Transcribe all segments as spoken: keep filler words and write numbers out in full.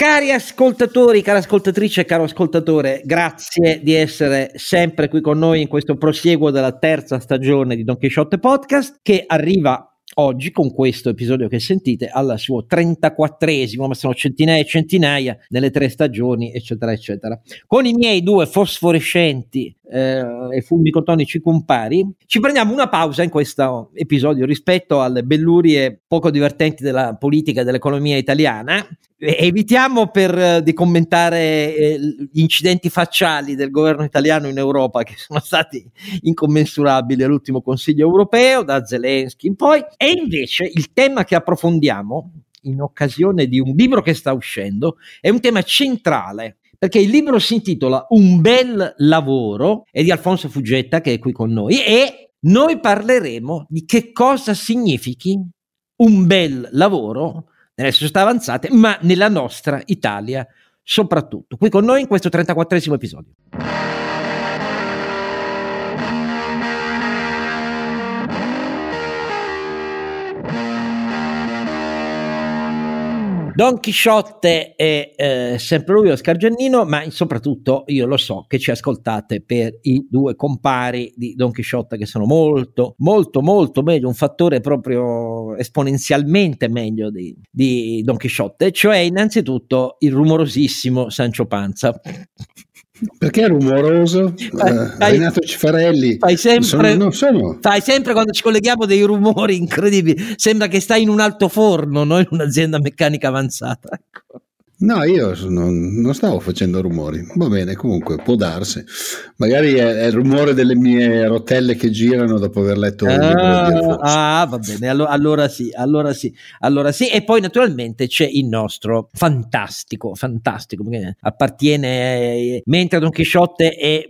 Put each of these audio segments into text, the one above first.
Cari ascoltatori, cara ascoltatrice, caro ascoltatore, grazie di essere sempre qui con noi in questo prosieguo della terza stagione di Donkey Shot Podcast, che arriva oggi con questo episodio che sentite al suo trentaquattresimo, ma sono centinaia e centinaia nelle tre stagioni, eccetera, eccetera. Con i miei due fosforescenti eh, e fulmicotonici compari, ci prendiamo una pausa in questo episodio rispetto alle bellurie poco divertenti della politica e dell'economia italiana. Evitiamo per, eh, di commentare eh, gli incidenti facciali del governo italiano in Europa, che sono stati incommensurabili all'ultimo Consiglio europeo, da Zelensky in poi, e invece il tema che approfondiamo in occasione di un libro che sta uscendo è un tema centrale, perché il libro si intitola Un bel lavoro, è di Alfonso Fuggetta, che è qui con noi, e noi parleremo di che cosa significhi un bel lavoro nelle società avanzate, ma nella nostra Italia soprattutto. Qui con noi in questo trentaquattresimo episodio. Don Chisciotte è eh, sempre lui, Oscar Giannino, ma soprattutto io lo so che ci ascoltate per i due compari di Don Chisciotte, che sono molto, molto, molto meglio, un fattore proprio esponenzialmente meglio di, di Don Chisciotte, cioè innanzitutto il rumorosissimo Sancio Panza. Perché è rumoroso? Fai, fai, Renato Cifarelli fai sempre, sono, sono. fai sempre quando ci colleghiamo dei rumori incredibili, sembra che stai in un altoforno, no? In un'azienda meccanica avanzata, ecco. No, io sono, non stavo facendo rumori, va bene, comunque può darsi, magari è, è il rumore delle mie rotelle che girano dopo aver letto un ah, libro. Ah, va bene, allora, allora sì, allora sì, allora sì. E poi naturalmente c'è il nostro fantastico, fantastico, perché appartiene, mentre Don Chisciotte è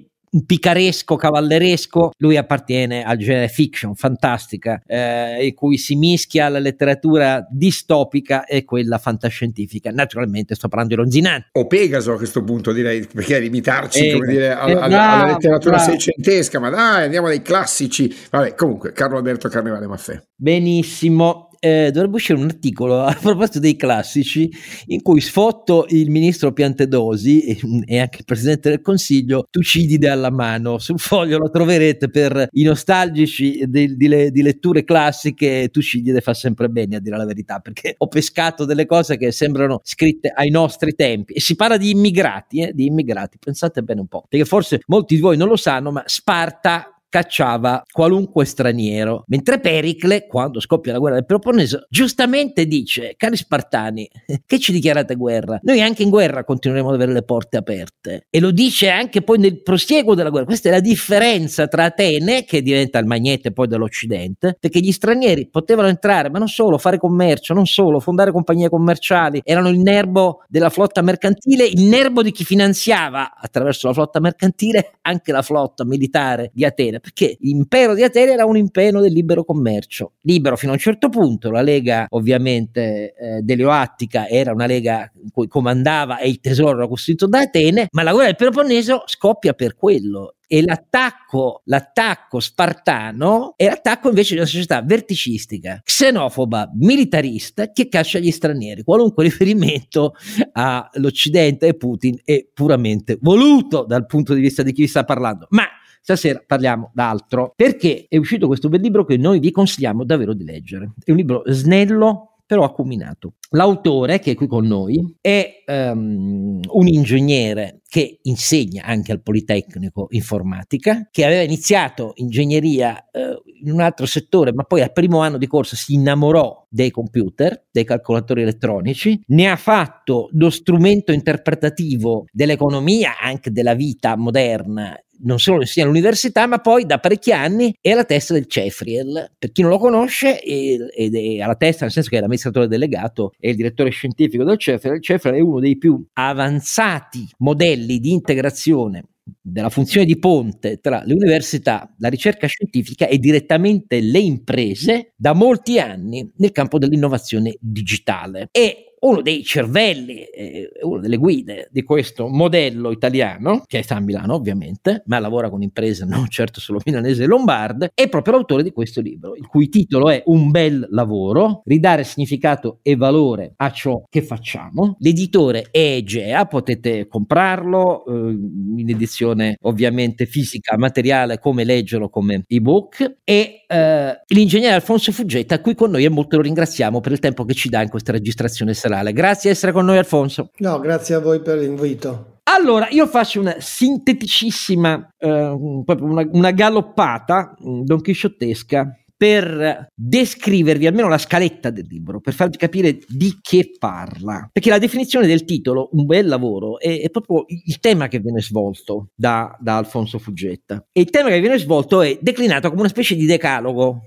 picaresco, cavalleresco, lui appartiene al genere fiction, fantastica, eh, in cui si mischia la letteratura distopica e quella fantascientifica. Naturalmente sto parlando di Ronzinante. O Pegaso a questo punto, direi, perché limitarci, come dire, a, a, no, alla letteratura no. seicentesca, ma dai, andiamo dai classici. Vabbè, comunque, Carlo Alberto Carnevale Maffè. Benissimo. Eh, dovrebbe uscire un articolo a proposito dei classici in cui sfotto il ministro Piantedosi e, e anche il presidente del Consiglio Tucidide alla mano. Sul foglio lo troverete per i nostalgici di, di, le, di letture classiche. Tucidide fa sempre bene a dire la verità, perché ho pescato delle cose che sembrano scritte ai nostri tempi, e si parla di immigrati, eh, di immigrati, pensate bene un po', perché forse molti di voi non lo sanno, ma Sparta cacciava qualunque straniero, mentre Pericle, quando scoppia la guerra del Peloponneso, giustamente dice: cari spartani, che ci dichiarate guerra? Noi anche in guerra continueremo ad avere le porte aperte, e lo dice anche poi nel prosieguo della guerra. Questa è la differenza tra Atene, che diventa il magnete poi dell'Occidente, perché gli stranieri potevano entrare, ma non solo, fare commercio, non solo, fondare compagnie commerciali, erano il nerbo della flotta mercantile, il nerbo di chi finanziava attraverso la flotta mercantile anche la flotta militare di Atene, perché l'impero di Atene era un impero del libero commercio, libero fino a un certo punto. La lega ovviamente eh, dell'Oattica era una lega in cui comandava e il tesoro era costituito da Atene, ma la guerra del Peloponneso scoppia per quello, e l'attacco, l'attacco spartano è l'attacco invece di una società verticistica, xenofoba, militarista, che caccia gli stranieri. Qualunque riferimento all'Occidente e Putin è puramente voluto dal punto di vista di chi vi sta parlando, ma stasera parliamo d'altro, perché è uscito questo bel libro che noi vi consigliamo davvero di leggere. È un libro snello, però acuminato. L'autore, che è qui con noi, è um, un ingegnere che insegna anche al Politecnico informatica, che aveva iniziato ingegneria eh, in un altro settore, ma poi al primo anno di corso si innamorò dei computer, dei calcolatori elettronici, ne ha fatto lo strumento interpretativo dell'economia, anche della vita moderna. Non solo insegna all'università, ma poi da parecchi anni è alla testa del Cefriel. Per chi non lo conosce, ed è alla testa nel senso che è l'amministratore delegato e il direttore scientifico del Cefriel. Il Cefriel è uno dei più avanzati modelli di integrazione della funzione di ponte tra le università, la ricerca scientifica e direttamente le imprese da molti anni nel campo dell'innovazione digitale. E uno dei cervelli, eh, una delle guide di questo modello italiano, che sta a Milano ovviamente, ma lavora con imprese non certo solo milanese e lombarde, è proprio l'autore di questo libro, il cui titolo è Un bel lavoro, ridare significato e valore a ciò che facciamo. L'editore è Egea, potete comprarlo eh, in edizione ovviamente fisica, materiale, come leggerlo come ebook, e eh, l'ingegnere Alfonso Fuggetta, a cui con noi è molto lo ringraziamo per il tempo che ci dà in questa registrazione serale. Grazie di essere con noi, Alfonso. No, grazie a voi per l'invito. Allora, io faccio una sinteticissima, eh, una, una galoppata donchisciottesca per descrivervi almeno la scaletta del libro, per farvi capire di che parla, perché la definizione del titolo, un bel lavoro, è, è proprio il tema che viene svolto da, da Alfonso Fuggetta, e il tema che viene svolto è declinato come una specie di decalogo.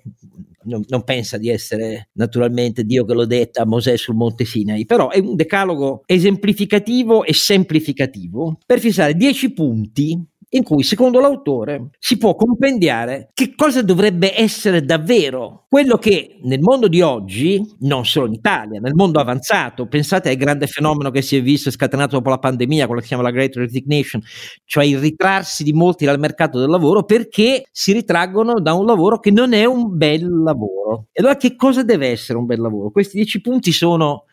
Non, non pensa di essere naturalmente Dio che l'ho detta a Mosè sul monte Sinai, però è un decalogo esemplificativo e semplificativo per fissare dieci punti in cui, secondo l'autore, si può compendiare che cosa dovrebbe essere davvero quello che nel mondo di oggi, non solo in Italia, nel mondo avanzato, pensate al grande fenomeno che si è visto e scatenato dopo la pandemia, quello che si chiama la Great Resignation, cioè il ritrarsi di molti dal mercato del lavoro perché si ritraggono da un lavoro che non è un bel lavoro. E allora che cosa deve essere un bel lavoro? Questi dieci punti sono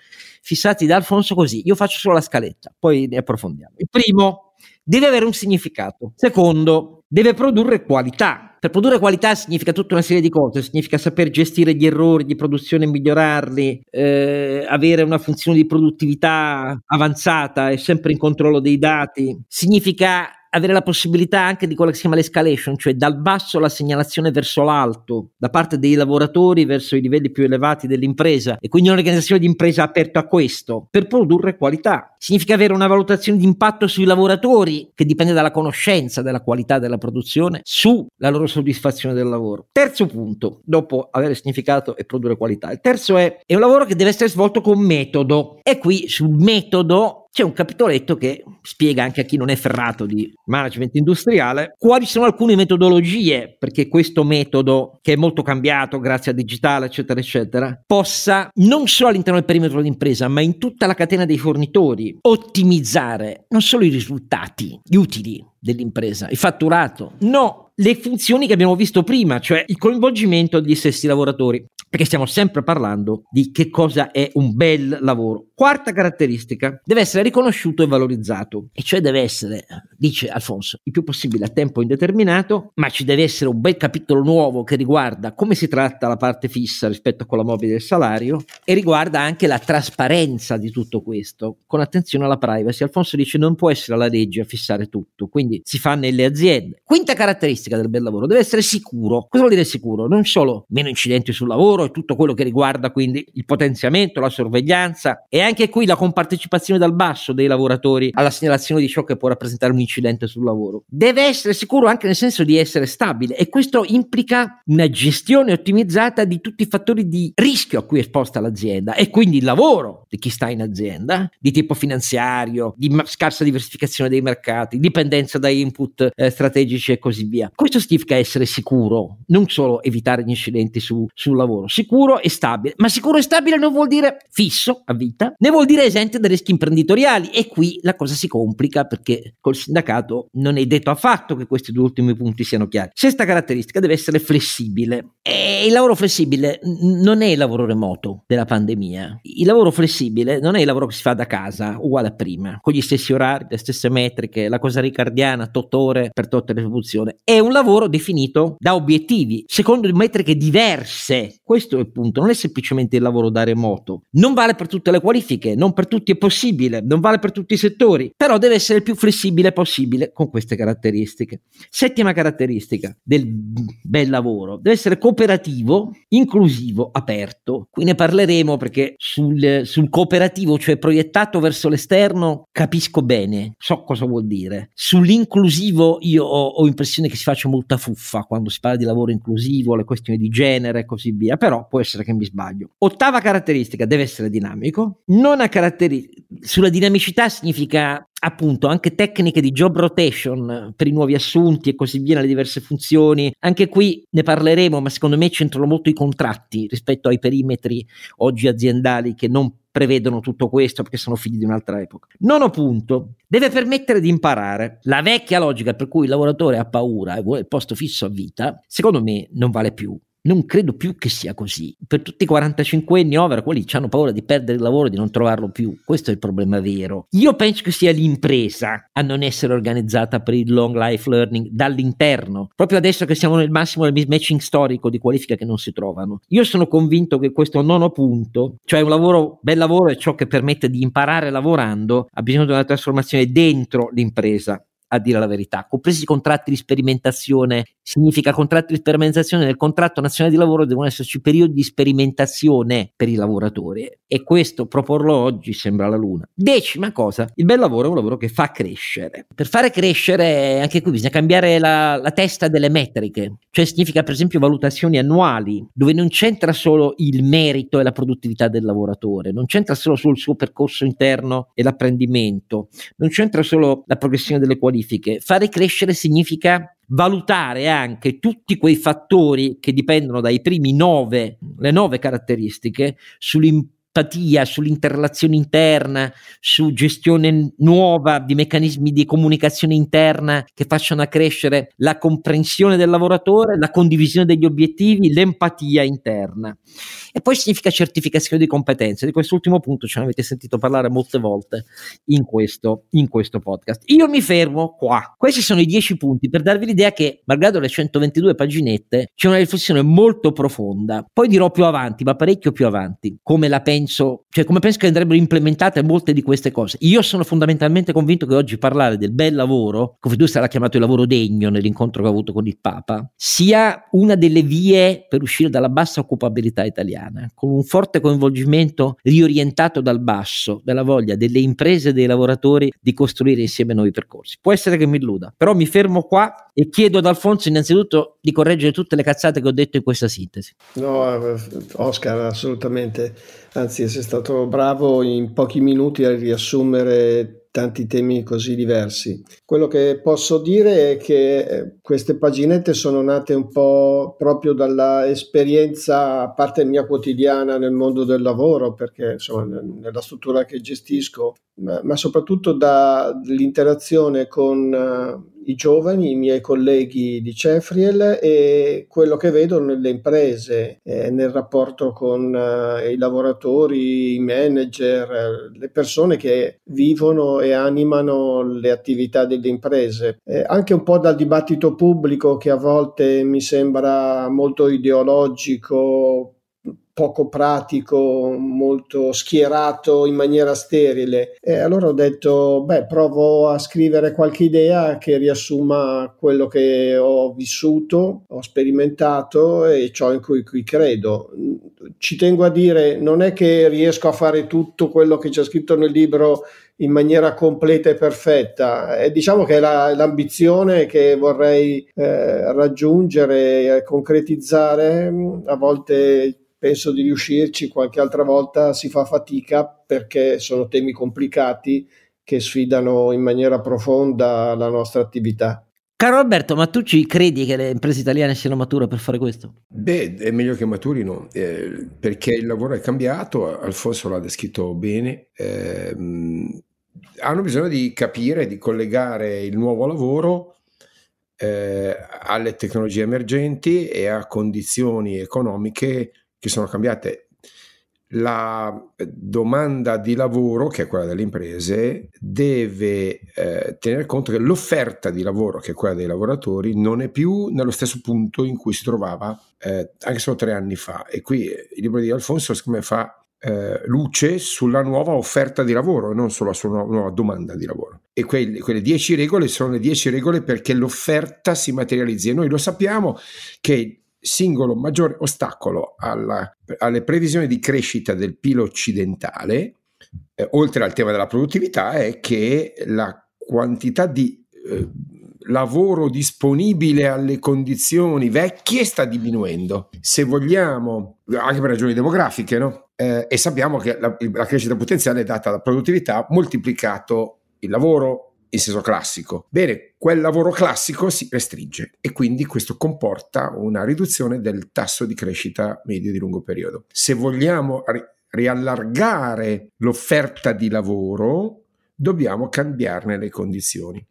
fissati da Alfonso così, io faccio solo la scaletta, poi ne approfondiamo. Il primo: deve avere un significato. Secondo, deve produrre qualità. Per produrre qualità significa tutta una serie di cose, significa saper gestire gli errori di produzione e migliorarli, eh, avere una funzione di produttività avanzata e sempre in controllo dei dati, significa avere la possibilità anche di quello che si chiama l'escalation, cioè dal basso la segnalazione verso l'alto, da parte dei lavoratori verso i livelli più elevati dell'impresa, e quindi un'organizzazione di impresa aperta a questo, per produrre qualità. Significa avere una valutazione di impatto sui lavoratori, che dipende dalla conoscenza della qualità della produzione, sulla loro soddisfazione del lavoro. Terzo punto, dopo avere significato e produrre qualità. Il terzo è, è un lavoro che deve essere svolto con metodo, e qui sul metodo c'è un capitoletto che spiega anche a chi non è ferrato di management industriale quali sono alcune metodologie perché questo metodo, che è molto cambiato grazie al digitale eccetera eccetera, possa non solo all'interno del perimetro dell'impresa ma in tutta la catena dei fornitori ottimizzare non solo i risultati, gli utili dell'impresa, il fatturato, no, le funzioni che abbiamo visto prima, cioè il coinvolgimento degli stessi lavoratori, perché stiamo sempre parlando di che cosa è un bel lavoro. Quarta caratteristica, deve essere riconosciuto e valorizzato, e cioè deve essere, dice Alfonso, il più possibile a tempo indeterminato, ma ci deve essere un bel capitolo nuovo che riguarda come si tratta la parte fissa rispetto a quella mobile del salario, e riguarda anche la trasparenza di tutto questo, con attenzione alla privacy. Alfonso dice non può essere la legge a fissare tutto, quindi si fa nelle aziende. Quinta caratteristica del bel lavoro, deve essere sicuro. Cosa vuol dire sicuro? Non solo meno incidenti sul lavoro e tutto quello che riguarda quindi il potenziamento, la sorveglianza, e anche qui la compartecipazione dal basso dei lavoratori alla segnalazione di ciò che può rappresentare un incidente sul lavoro. Deve essere sicuro anche nel senso di essere stabile, e questo implica una gestione ottimizzata di tutti i fattori di rischio a cui è esposta l'azienda, e quindi il lavoro di chi sta in azienda, di tipo finanziario, di scarsa diversificazione dei mercati, dipendenza da input eh, strategici e così via. Questo significa essere sicuro, non solo evitare gli incidenti su, sul lavoro, sicuro e stabile. Ma sicuro e stabile non vuol dire fisso a vita, né vuol dire esente da rischi imprenditoriali, e qui la cosa si complica perché col sindacato non è detto affatto che questi due ultimi punti siano chiari. Sesta caratteristica, deve essere flessibile, e il lavoro flessibile non è il lavoro remoto della pandemia. Il lavoro flessibile non è il lavoro che si fa da casa uguale a prima, con gli stessi orari, le stesse metriche, la cosa ricardiana, tot ore per tot retribuzione. È un un lavoro definito da obiettivi secondo metriche diverse. Questo è il punto, non è semplicemente il lavoro da remoto, non vale per tutte le qualifiche, non per tutti è possibile, non vale per tutti i settori, però deve essere il più flessibile possibile con queste caratteristiche. Settima caratteristica del bel lavoro, deve essere cooperativo, inclusivo, aperto. Qui ne parleremo perché sul, sul cooperativo, cioè proiettato verso l'esterno, capisco bene, so cosa vuol dire. Sull'inclusivo io ho, ho impressione che si faccia molta fuffa quando si parla di lavoro inclusivo, le questioni di genere e così via, però può essere che mi sbaglio. Ottava caratteristica, deve essere dinamico. Non ha caratteristiche sulla dinamicità, significa appunto anche tecniche di job rotation per i nuovi assunti e così via nelle diverse funzioni. Anche qui ne parleremo, ma secondo me c'entrano molto i contratti rispetto ai perimetri oggi aziendali che non prevedono tutto questo perché sono figli di un'altra epoca. Nono punto, deve permettere di imparare. La vecchia logica per cui il lavoratore ha paura e vuole il posto fisso a vita, secondo me non vale più. Non credo più che sia così. Per tutti i quarantacinquenni over, quelli hanno paura di perdere il lavoro, di non trovarlo più. Questo è il problema vero. Io penso che sia l'impresa a non essere organizzata per il long life learning dall'interno. Proprio adesso che siamo nel massimo del mismatching storico di qualifiche che non si trovano. Io sono convinto che questo nono punto, cioè un lavoro, bel lavoro è ciò che permette di imparare lavorando, ha bisogno di una trasformazione dentro l'impresa. A dire la verità, compresi i contratti di sperimentazione, significa contratti di sperimentazione nel contratto nazionale di lavoro devono esserci periodi di sperimentazione per i lavoratori e questo proporlo oggi sembra la luna. Decima cosa, il bel lavoro è un lavoro che fa crescere. Per fare crescere anche qui bisogna cambiare la, la testa delle metriche, cioè significa per esempio valutazioni annuali dove non c'entra solo il merito e la produttività del lavoratore, non c'entra solo sul suo percorso interno e l'apprendimento, non c'entra solo la progressione delle qualità. Fare crescere significa valutare anche tutti quei fattori che dipendono dai primi nove, le nove caratteristiche, sull'empatia, sull'interrelazione interna, su gestione nuova di meccanismi di comunicazione interna che facciano crescere la comprensione del lavoratore, la condivisione degli obiettivi, l'empatia interna. E poi significa certificazione di competenze. Di quest'ultimo punto ce ne avete sentito parlare molte volte in questo, in questo podcast. Io mi fermo qua. Questi sono i dieci punti per darvi l'idea che, malgrado le centoventidue paginette, c'è una riflessione molto profonda. Poi dirò più avanti, ma parecchio più avanti, come la penso, cioè come penso che andrebbero implementate molte di queste cose. Io sono fondamentalmente convinto che oggi parlare del bel lavoro, Confindustria l'ha chiamato il lavoro degno nell'incontro che ho avuto con il Papa, sia una delle vie per uscire dalla bassa occupabilità italiana, con un forte coinvolgimento riorientato dal basso, dalla voglia delle imprese e dei lavoratori di costruire insieme nuovi percorsi. Può essere che mi illuda, però mi fermo qua e chiedo ad Alfonso innanzitutto di correggere tutte le cazzate che ho detto in questa sintesi. No, Oscar, assolutamente, anzi sei stato bravo in pochi minuti a riassumere tanti temi così diversi. Quello che posso dire è che queste paginette sono nate un po' proprio dalla esperienza, a parte mia, quotidiana nel mondo del lavoro, perché insomma nella struttura che gestisco, ma soprattutto dall'interazione con i giovani, i miei colleghi di Cefriel e quello che vedo nelle imprese, eh, nel rapporto con eh, i lavoratori, i manager, eh, le persone che vivono e animano le attività delle imprese. Eh, anche un po' dal dibattito pubblico che a volte mi sembra molto ideologico, poco pratico, molto schierato in maniera sterile. E allora ho detto, beh, provo a scrivere qualche idea che riassuma quello che ho vissuto, ho sperimentato e ciò in cui, cui credo. Ci tengo a dire, non è che riesco a fare tutto quello che c'è scritto nel libro in maniera completa e perfetta. E diciamo che è la, l'ambizione che vorrei eh, raggiungere, concretizzare. A volte penso di riuscirci, qualche altra volta si fa fatica perché sono temi complicati che sfidano in maniera profonda la nostra attività. Carlo Alberto, ma tu ci credi che le imprese italiane siano mature per fare questo? Beh, è meglio che maturino, eh, perché il lavoro è cambiato, Alfonso l'ha descritto bene, eh, hanno bisogno di capire, di collegare il nuovo lavoro eh, alle tecnologie emergenti e a condizioni economiche che sono cambiate. La domanda di lavoro, che è quella delle imprese, deve eh, tenere conto che l'offerta di lavoro, che è quella dei lavoratori, non è più nello stesso punto in cui si trovava eh, anche solo tre anni fa. E qui il libro di Alfonso, secondo me, fa eh, luce sulla nuova offerta di lavoro e non sulla sua nuova domanda di lavoro. E quelle, quelle dieci regole sono le dieci regole perché l'offerta si materializzi. E noi lo sappiamo che singolo maggiore ostacolo alla, alle previsioni di crescita del P I L occidentale, eh, oltre al tema della produttività, è che la quantità di eh, lavoro disponibile alle condizioni vecchie sta diminuendo. Se vogliamo, anche per ragioni demografiche, no? Eh, e sappiamo che la, la crescita potenziale è data dalla produttività moltiplicato il lavoro in senso classico. Bene, quel lavoro classico si restringe e quindi questo comporta una riduzione del tasso di crescita medio di lungo periodo. Se vogliamo riallargare l'offerta di lavoro, dobbiamo cambiarne le condizioni.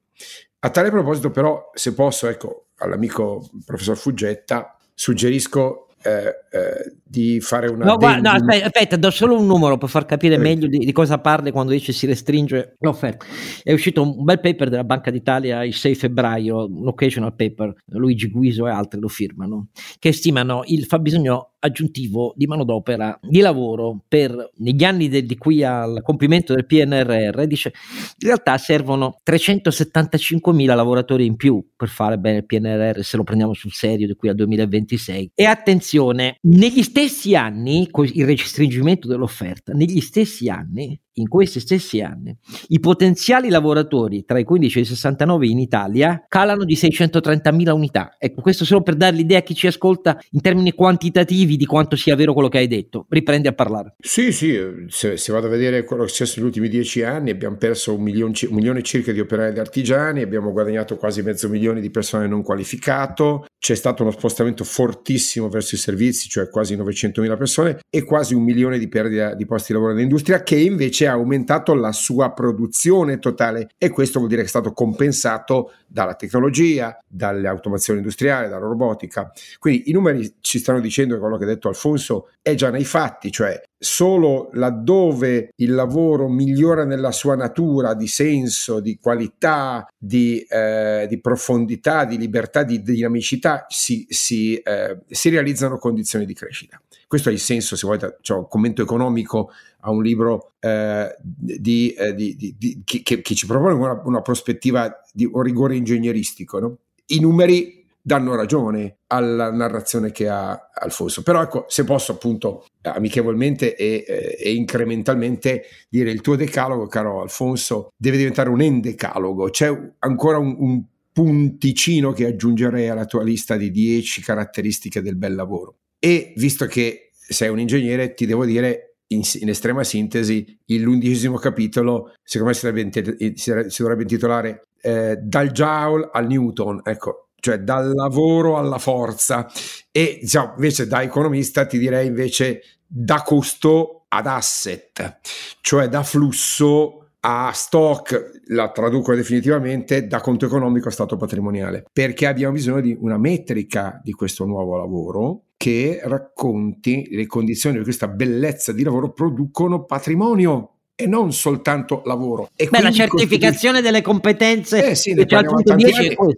A tale proposito, però, se posso, ecco, all'amico professor Fuggetta suggerisco eh, eh, di fare una... No, guarda, no, aspetta, aspetta, do solo un numero per far capire eh. meglio di, di cosa parli quando dice si restringe l'offerta. È uscito un bel paper della Banca d'Italia il sei febbraio, un occasional paper, Luigi Guiso e altri lo firmano, che stimano il fabbisogno aggiuntivo di manodopera di lavoro per negli anni de, di qui al compimento del P N R R. Dice in realtà servono trecentosettantacinquemila lavoratori in più per fare bene il P N R R, se lo prendiamo sul serio, di qui al duemilaventisei. E attenzione, negli stessi anni, con il restringimento dell'offerta, negli stessi anni in questi stessi anni i potenziali lavoratori tra i quindici e i sessantanove in Italia calano di seicentotrenta mila unità. Ecco, questo solo per dare l'idea a chi ci ascolta in termini quantitativi di quanto sia vero quello che hai detto. Riprendi a parlare. Sì, sì, se, se vado a vedere quello che è successo negli ultimi dieci anni, abbiamo perso un milione, un milione circa di operai ed artigiani, abbiamo guadagnato quasi mezzo milione di persone non qualificato, c'è stato uno spostamento fortissimo verso i servizi, cioè quasi novecentomila persone e quasi un milione di perdita di posti di lavoro nell'industria, che invece ha aumentato la sua produzione totale, e questo vuol dire che è stato compensato dalla tecnologia, dall'automazione industriale, dalla robotica. Quindi i numeri ci stanno dicendo che quello che ha detto Alfonso è già nei fatti, cioè solo laddove il lavoro migliora nella sua natura di senso, di qualità, di, eh, di profondità, di libertà, di dinamicità, si, si, eh, si realizzano condizioni di crescita. Questo è il senso, se volete, cioè un commento economico a un libro eh, di, eh, di, di, di, che, che ci propone una, una prospettiva di un rigore ingegneristico, no? I numeri danno ragione alla narrazione che ha Alfonso, però ecco, se posso appunto amichevolmente e, e, e incrementalmente dire: il tuo decalogo, caro Alfonso, deve diventare un endecalogo. C'è ancora un, un punticino che aggiungerei alla tua lista di dieci caratteristiche del bel lavoro. E visto che sei un ingegnere, ti devo dire in, in estrema sintesi, l'undicesimo capitolo secondo me si dovrebbe, si dovrebbe intitolare eh, dal Joule al Newton, ecco, cioè dal lavoro alla forza. E diciamo, invece da economista ti direi invece da costo ad asset, cioè da flusso a stock, la traduco definitivamente, da conto economico a stato patrimoniale, perché abbiamo bisogno di una metrica di questo nuovo lavoro che racconti le condizioni di questa bellezza di lavoro producono patrimonio e non soltanto lavoro. E beh, la certificazione costituisce... delle competenze, eh sì, che anni,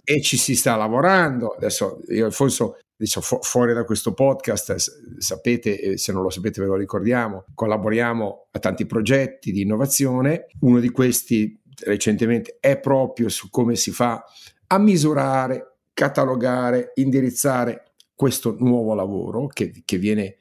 e ci si sta lavorando. Adesso io, Alfonso, diciamo, fu- fuori da questo podcast, sapete, e se non lo sapete ve lo ricordiamo, collaboriamo a tanti progetti di innovazione. Uno di questi recentemente è proprio su come si fa a misurare, catalogare, indirizzare questo nuovo lavoro che, che viene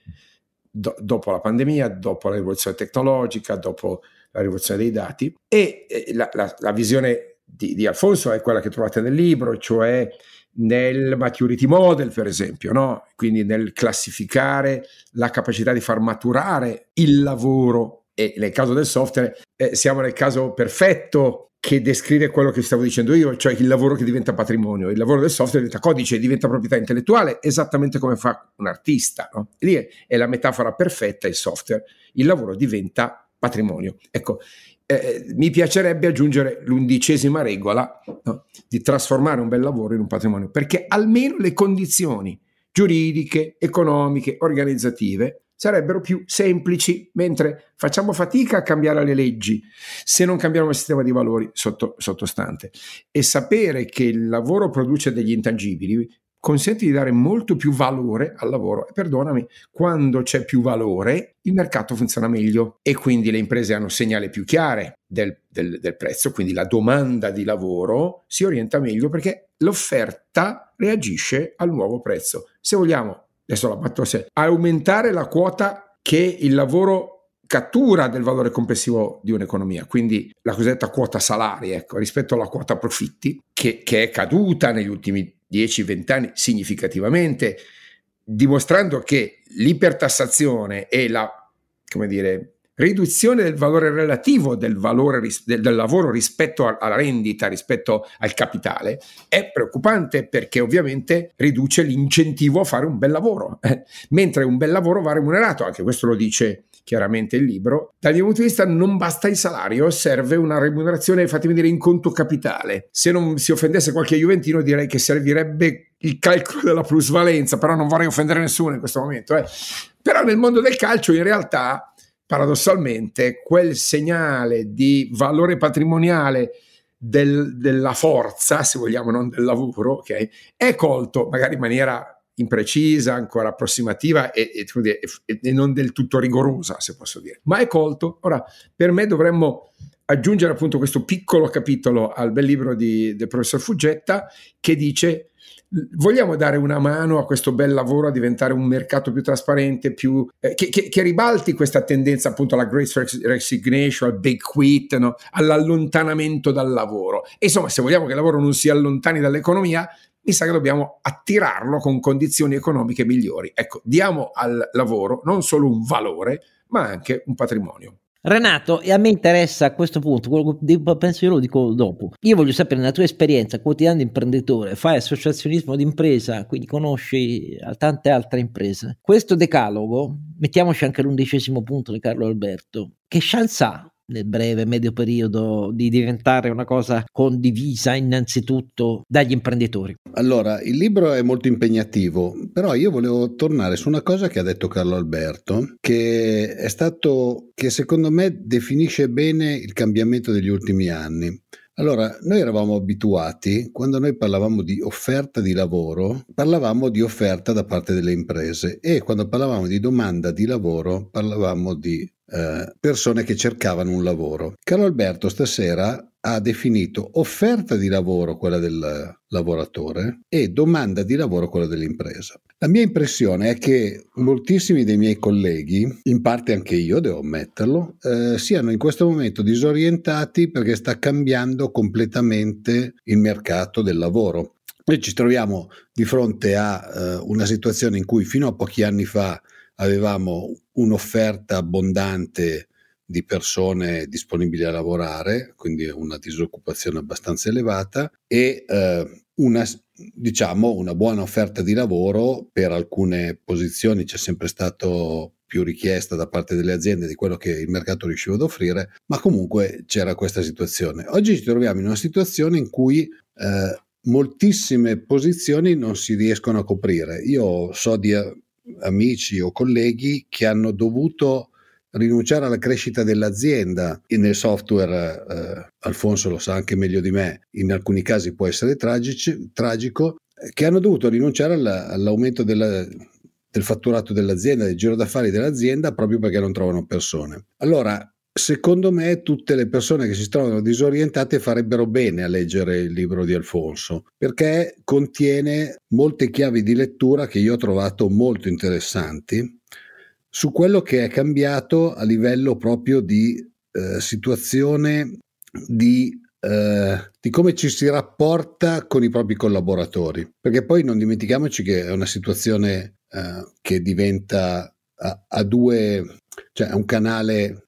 do- dopo la pandemia, dopo la rivoluzione tecnologica, dopo la rivoluzione dei dati. E eh, la, la, la visione di, di Alfonso è quella che trovate nel libro, cioè nel maturity model, per esempio, no? Quindi nel classificare la capacità di far maturare il lavoro. E nel caso del software eh, siamo nel caso perfetto che descrive quello che stavo dicendo io, cioè il lavoro che diventa patrimonio. Il lavoro del software diventa codice, diventa proprietà intellettuale, esattamente come fa un artista, no? Lì è, è la metafora perfetta, il software, il lavoro diventa patrimonio. Ecco, eh, mi piacerebbe aggiungere l'undicesima regola, no? Di trasformare un bel lavoro in un patrimonio, perché almeno le condizioni giuridiche, economiche, organizzative sarebbero più semplici, mentre facciamo fatica a cambiare le leggi se non cambiamo il sistema di valori sotto, sottostante. E sapere che il lavoro produce degli intangibili consente di dare molto più valore al lavoro, e perdonami, quando c'è più valore il mercato funziona meglio, e quindi le imprese hanno segnali più chiare del, del, del prezzo, quindi la domanda di lavoro si orienta meglio perché l'offerta reagisce al nuovo prezzo. Se vogliamo, adesso la batto a sé, aumentare la quota che il lavoro cattura del valore complessivo di un'economia, quindi la cosiddetta quota salari, ecco, rispetto alla quota profitti, che, che è caduta negli ultimi dieci venti anni significativamente, dimostrando che l'ipertassazione e la, come dire, riduzione del valore relativo del, valore ris- del, del lavoro rispetto a, alla rendita, rispetto al capitale, è preoccupante perché ovviamente riduce l'incentivo a fare un bel lavoro, eh? Mentre un bel lavoro va remunerato, anche questo lo dice chiaramente il libro. Dal mio punto di vista non basta il salario, serve una remunerazione, fatemi dire, in conto capitale. Se non si offendesse qualche juventino direi che servirebbe il calcolo della plusvalenza, però non vorrei offendere nessuno in questo momento. Eh. Però nel mondo del calcio in realtà, paradossalmente, quel segnale di valore patrimoniale del, della forza, se vogliamo, non del lavoro, okay, è colto magari in maniera imprecisa, ancora approssimativa e, e, e non del tutto rigorosa, se posso dire, ma è colto. Ora, per me dovremmo aggiungere appunto questo piccolo capitolo al bel libro di, del professor Fuggetta, che dice: vogliamo dare una mano a questo bel lavoro a diventare un mercato più trasparente, più eh, che, che, che ribalti questa tendenza appunto alla Great Resignation, al Big Quit, no? All'allontanamento dal lavoro. E insomma, se vogliamo che il lavoro non si allontani dall'economia, mi sa che dobbiamo attirarlo con condizioni economiche migliori. Ecco, diamo al lavoro non solo un valore, ma anche un patrimonio. Renato, e a me interessa a questo punto, quello che penso io lo dico dopo. Io voglio sapere, nella tua esperienza quotidiana di imprenditore, fai associazionismo d'impresa, quindi conosci tante altre imprese. Questo decalogo, mettiamoci anche l'undicesimo punto di Carlo Alberto, che chance ha nel breve medio periodo di diventare una cosa condivisa innanzitutto dagli imprenditori? Allora, il libro è molto impegnativo, però io volevo tornare su una cosa che ha detto Carlo Alberto, che è stato, che secondo me definisce bene il cambiamento degli ultimi anni. Allora, noi eravamo abituati, quando noi parlavamo di offerta di lavoro, parlavamo di offerta da parte delle imprese, e quando parlavamo di domanda di lavoro parlavamo di eh, persone che cercavano un lavoro. Carlo Alberto stasera ha definito offerta di lavoro quella del lavoratore e domanda di lavoro quella dell'impresa. La mia impressione è che moltissimi dei miei colleghi, in parte anche io devo ammetterlo, eh, siano in questo momento disorientati perché sta cambiando completamente il mercato del lavoro. Noi ci troviamo di fronte a eh, una situazione in cui fino a pochi anni fa avevamo un'offerta abbondante di persone disponibili a lavorare, quindi una disoccupazione abbastanza elevata e eh, una, diciamo, una buona offerta di lavoro per alcune posizioni. C'è sempre stato più richiesta da parte delle aziende di quello che il mercato riusciva ad offrire, ma comunque c'era questa situazione. Oggi ci troviamo in una situazione in cui eh, moltissime posizioni non si riescono a coprire. Io so di a, amici o colleghi che hanno dovuto rinunciare alla crescita dell'azienda e nel software, eh, Alfonso lo sa anche meglio di me, in alcuni casi può essere tragici, tragico, che hanno dovuto rinunciare alla, all'aumento della, del fatturato dell'azienda, del giro d'affari dell'azienda, proprio perché non trovano persone. Allora, secondo me tutte le persone che si trovano disorientate farebbero bene a leggere il libro di Alfonso, perché contiene molte chiavi di lettura che io ho trovato molto interessanti su quello che è cambiato a livello proprio di eh, situazione di, eh, di come ci si rapporta con i propri collaboratori, perché poi non dimentichiamoci che è una situazione eh, che diventa a, a due, cioè è un canale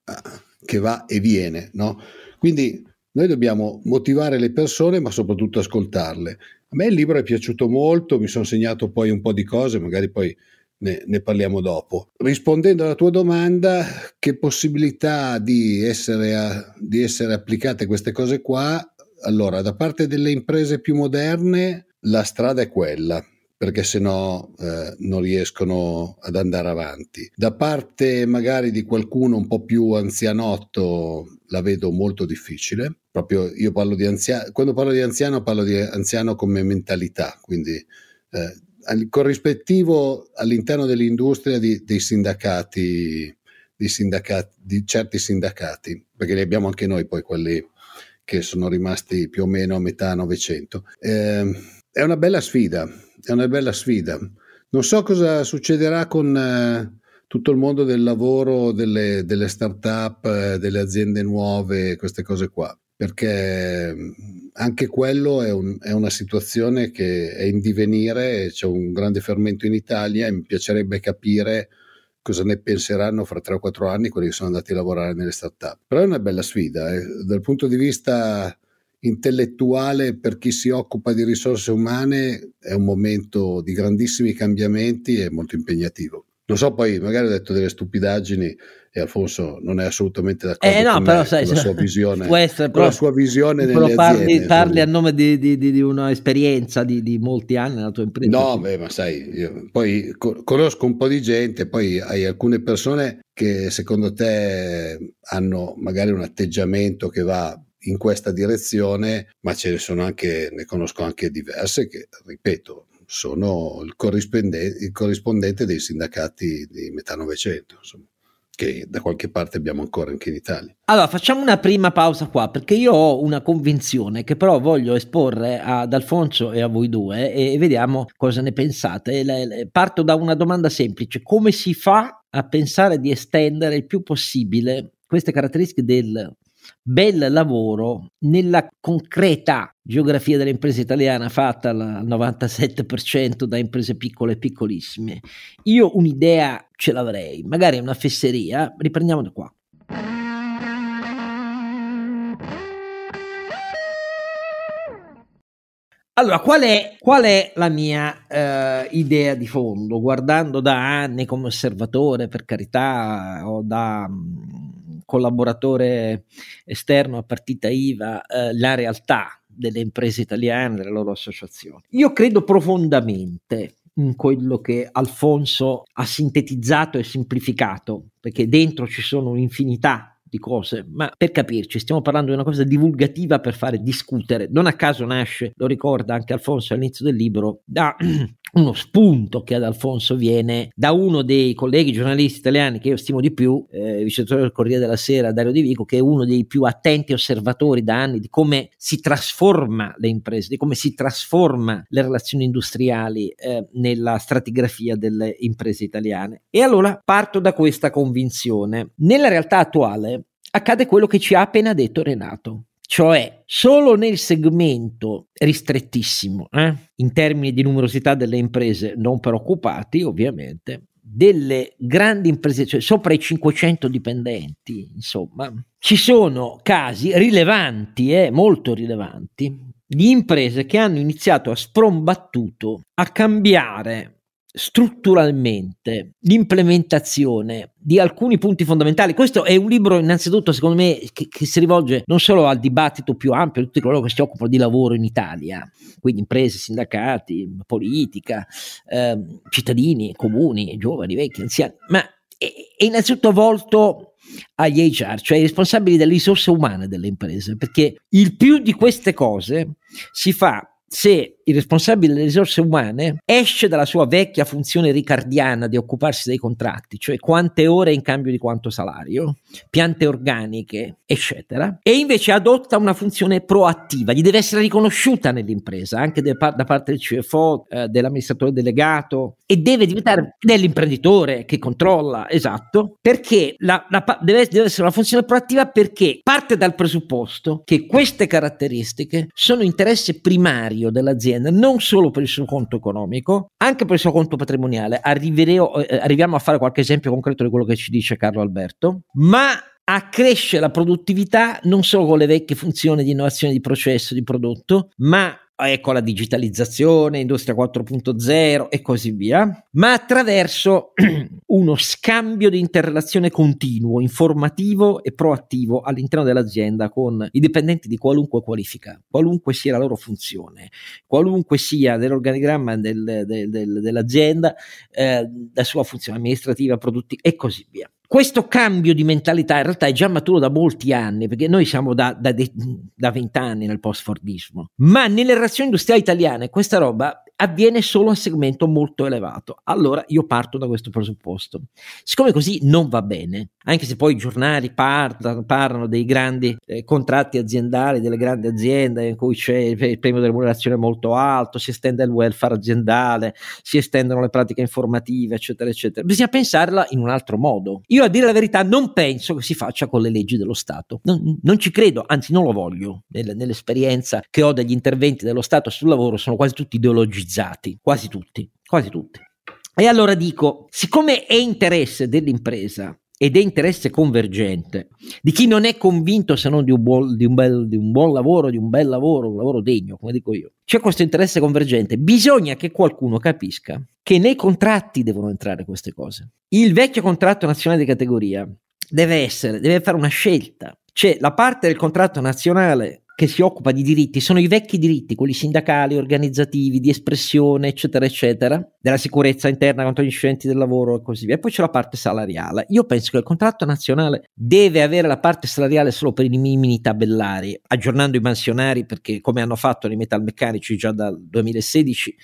che va e viene, no? Quindi noi dobbiamo motivare le persone, ma soprattutto ascoltarle. A me il libro è piaciuto molto, mi sono segnato poi un po' di cose, magari poi Ne, ne parliamo dopo. Rispondendo alla tua domanda, che possibilità di essere, a, di essere applicate queste cose qua? Allora, da parte delle imprese più moderne la strada è quella, perché se no eh, non riescono ad andare avanti. Da parte magari di qualcuno un po' più anzianotto la vedo molto difficile. Proprio io parlo di anziano, quando parlo di anziano parlo di anziano come mentalità, quindi eh, il corrispettivo all'interno dell'industria di, dei sindacati, di sindacati, di certi sindacati, perché li abbiamo anche noi poi quelli che sono rimasti più o meno a metà Novecento. Eh, è una bella sfida, è una bella sfida. Non so cosa succederà con eh, tutto il mondo del lavoro, delle, delle start-up, eh, delle aziende nuove, queste cose qua, perché anche quello è, un, è una situazione che è in divenire, c'è un grande fermento in Italia e mi piacerebbe capire cosa ne penseranno fra tre o quattro anni quelli che sono andati a lavorare nelle start-up. Però è una bella sfida, eh. Dal punto di vista intellettuale, per chi si occupa di risorse umane, è un momento di grandissimi cambiamenti e molto impegnativo. Non so, poi magari ho detto delle stupidaggini e Alfonso non è assolutamente d'accordo eh no, con, però, me, sai, con la sua visione, essere, però, la sua visione però nelle parli, aziende. Parli a nome di, di, di una esperienza di, di molti anni nella tua impresa. No, beh, ma sai, io poi conosco un po' di gente, poi hai alcune persone che secondo te hanno magari un atteggiamento che va in questa direzione, ma ce ne sono anche, ne conosco anche diverse che, ripeto, sono il corrispondente, il corrispondente dei sindacati di metà Novecento, insomma, che da qualche parte abbiamo ancora anche in Italia. Allora facciamo una prima pausa qua, perché io ho una convinzione che però voglio esporre ad Alfonso e a voi due e vediamo cosa ne pensate. Parto da una domanda semplice: come si fa a pensare di estendere il più possibile queste caratteristiche del bel lavoro nella concreta geografia dell'impresa italiana, fatta al novantasette per cento da imprese piccole e piccolissime? Io un'idea ce l'avrei, magari è una fesseria, riprendiamo da qua. Allora, qual è, qual è la mia eh, idea di fondo? Guardando da anni come osservatore, per carità, o da mh, collaboratore esterno a partita I V A, eh, la realtà delle imprese italiane, delle loro associazioni. Io credo profondamente in quello che Alfonso ha sintetizzato e semplificato, perché dentro ci sono un'infinità di cose, ma per capirci stiamo parlando di una cosa divulgativa per fare discutere. Non a caso nasce, lo ricorda anche Alfonso all'inizio del libro, da uno spunto che ad Alfonso viene da uno dei colleghi giornalisti italiani che io stimo di più, eh, vice direttore del Corriere della Sera, Dario Di Vico, che è uno dei più attenti osservatori da anni di come si trasforma le imprese, di come si trasforma le relazioni industriali eh, nella stratigrafia delle imprese italiane. E allora parto da questa convinzione: nella realtà attuale accade quello che ci ha appena detto Renato, cioè solo nel segmento ristrettissimo, eh, in termini di numerosità delle imprese non preoccupati ovviamente, delle grandi imprese, cioè sopra i cinquecento dipendenti, insomma, ci sono casi rilevanti, eh, molto rilevanti, di imprese che hanno iniziato a sprombattuto a cambiare strutturalmente l'implementazione di alcuni punti fondamentali. Questo è un libro, innanzitutto, secondo me, che, che si rivolge non solo al dibattito più ampio di tutti coloro che si occupano di lavoro in Italia, quindi imprese, sindacati, politica, eh, cittadini, comuni, giovani, vecchi, anziani, ma è, è innanzitutto volto agli H R, cioè ai responsabili delle risorse umane delle imprese, perché il più di queste cose si fa se il responsabile delle risorse umane esce dalla sua vecchia funzione ricardiana di occuparsi dei contratti, cioè quante ore in cambio di quanto salario, piante organiche, eccetera, e invece adotta una funzione proattiva. Gli deve essere riconosciuta nell'impresa, anche de, da parte del C F O, eh, dell'amministratore delegato, e deve diventare dell'imprenditore che controlla, esatto, perché la, la, deve, deve essere una funzione proattiva, perché parte dal presupposto che queste caratteristiche sono interesse primario dell'azienda, non solo per il suo conto economico, anche per il suo conto patrimoniale. Arriveremo, arriviamo a fare qualche esempio concreto di quello che ci dice Carlo Alberto, ma accresce la produttività non solo con le vecchie funzioni di innovazione di processo, di prodotto, ma ecco la digitalizzazione, Industria quattro punto zero e così via, ma attraverso uno scambio di interrelazione continuo, informativo e proattivo all'interno dell'azienda con i dipendenti di qualunque qualifica, qualunque sia la loro funzione, qualunque sia dell'organigramma del, del, del, dell'azienda, eh, la sua funzione amministrativa, produttiva e così via. Questo cambio di mentalità in realtà è già maturo da molti anni, perché noi siamo da, da, de, da vent'anni nel post-fordismo, ma nelle relazioni industriali italiane questa roba avviene solo a segmento molto elevato. Allora io parto da questo presupposto. Siccome così non va bene, anche se poi i giornali parlano, parlano dei grandi eh, contratti aziendali, delle grandi aziende in cui c'è il premio di remunerazione molto alto, si estende il welfare aziendale, si estendono le pratiche informative, eccetera, eccetera, bisogna pensarla in un altro modo. Io, a dire la verità, non penso che si faccia con le leggi dello Stato. Non, non ci credo, anzi non lo voglio. Nel, nell'esperienza che ho degli interventi dello Stato sul lavoro sono quasi tutti ideologizzati, quasi tutti, quasi tutti. E allora dico, siccome è interesse dell'impresa ed è interesse convergente di chi non è convinto se non di un, buon, di, un bel, di un buon lavoro, di un bel lavoro, un lavoro degno, come dico io, c'è questo interesse convergente, bisogna che qualcuno capisca che nei contratti devono entrare queste cose. Il vecchio contratto nazionale di categoria deve essere, deve fare una scelta, cioè la parte del contratto nazionale che si occupa di diritti sono i vecchi diritti, quelli sindacali, organizzativi, di espressione, eccetera, ecoetera, della sicurezza interna contro gli incidenti del lavoro e così via. E poi c'è la parte salariale. Io penso che il contratto nazionale deve avere la parte salariale solo per i minimi tabellari, aggiornando i mansionari, perché come hanno fatto nei metalmeccanici già dal duemilasedici,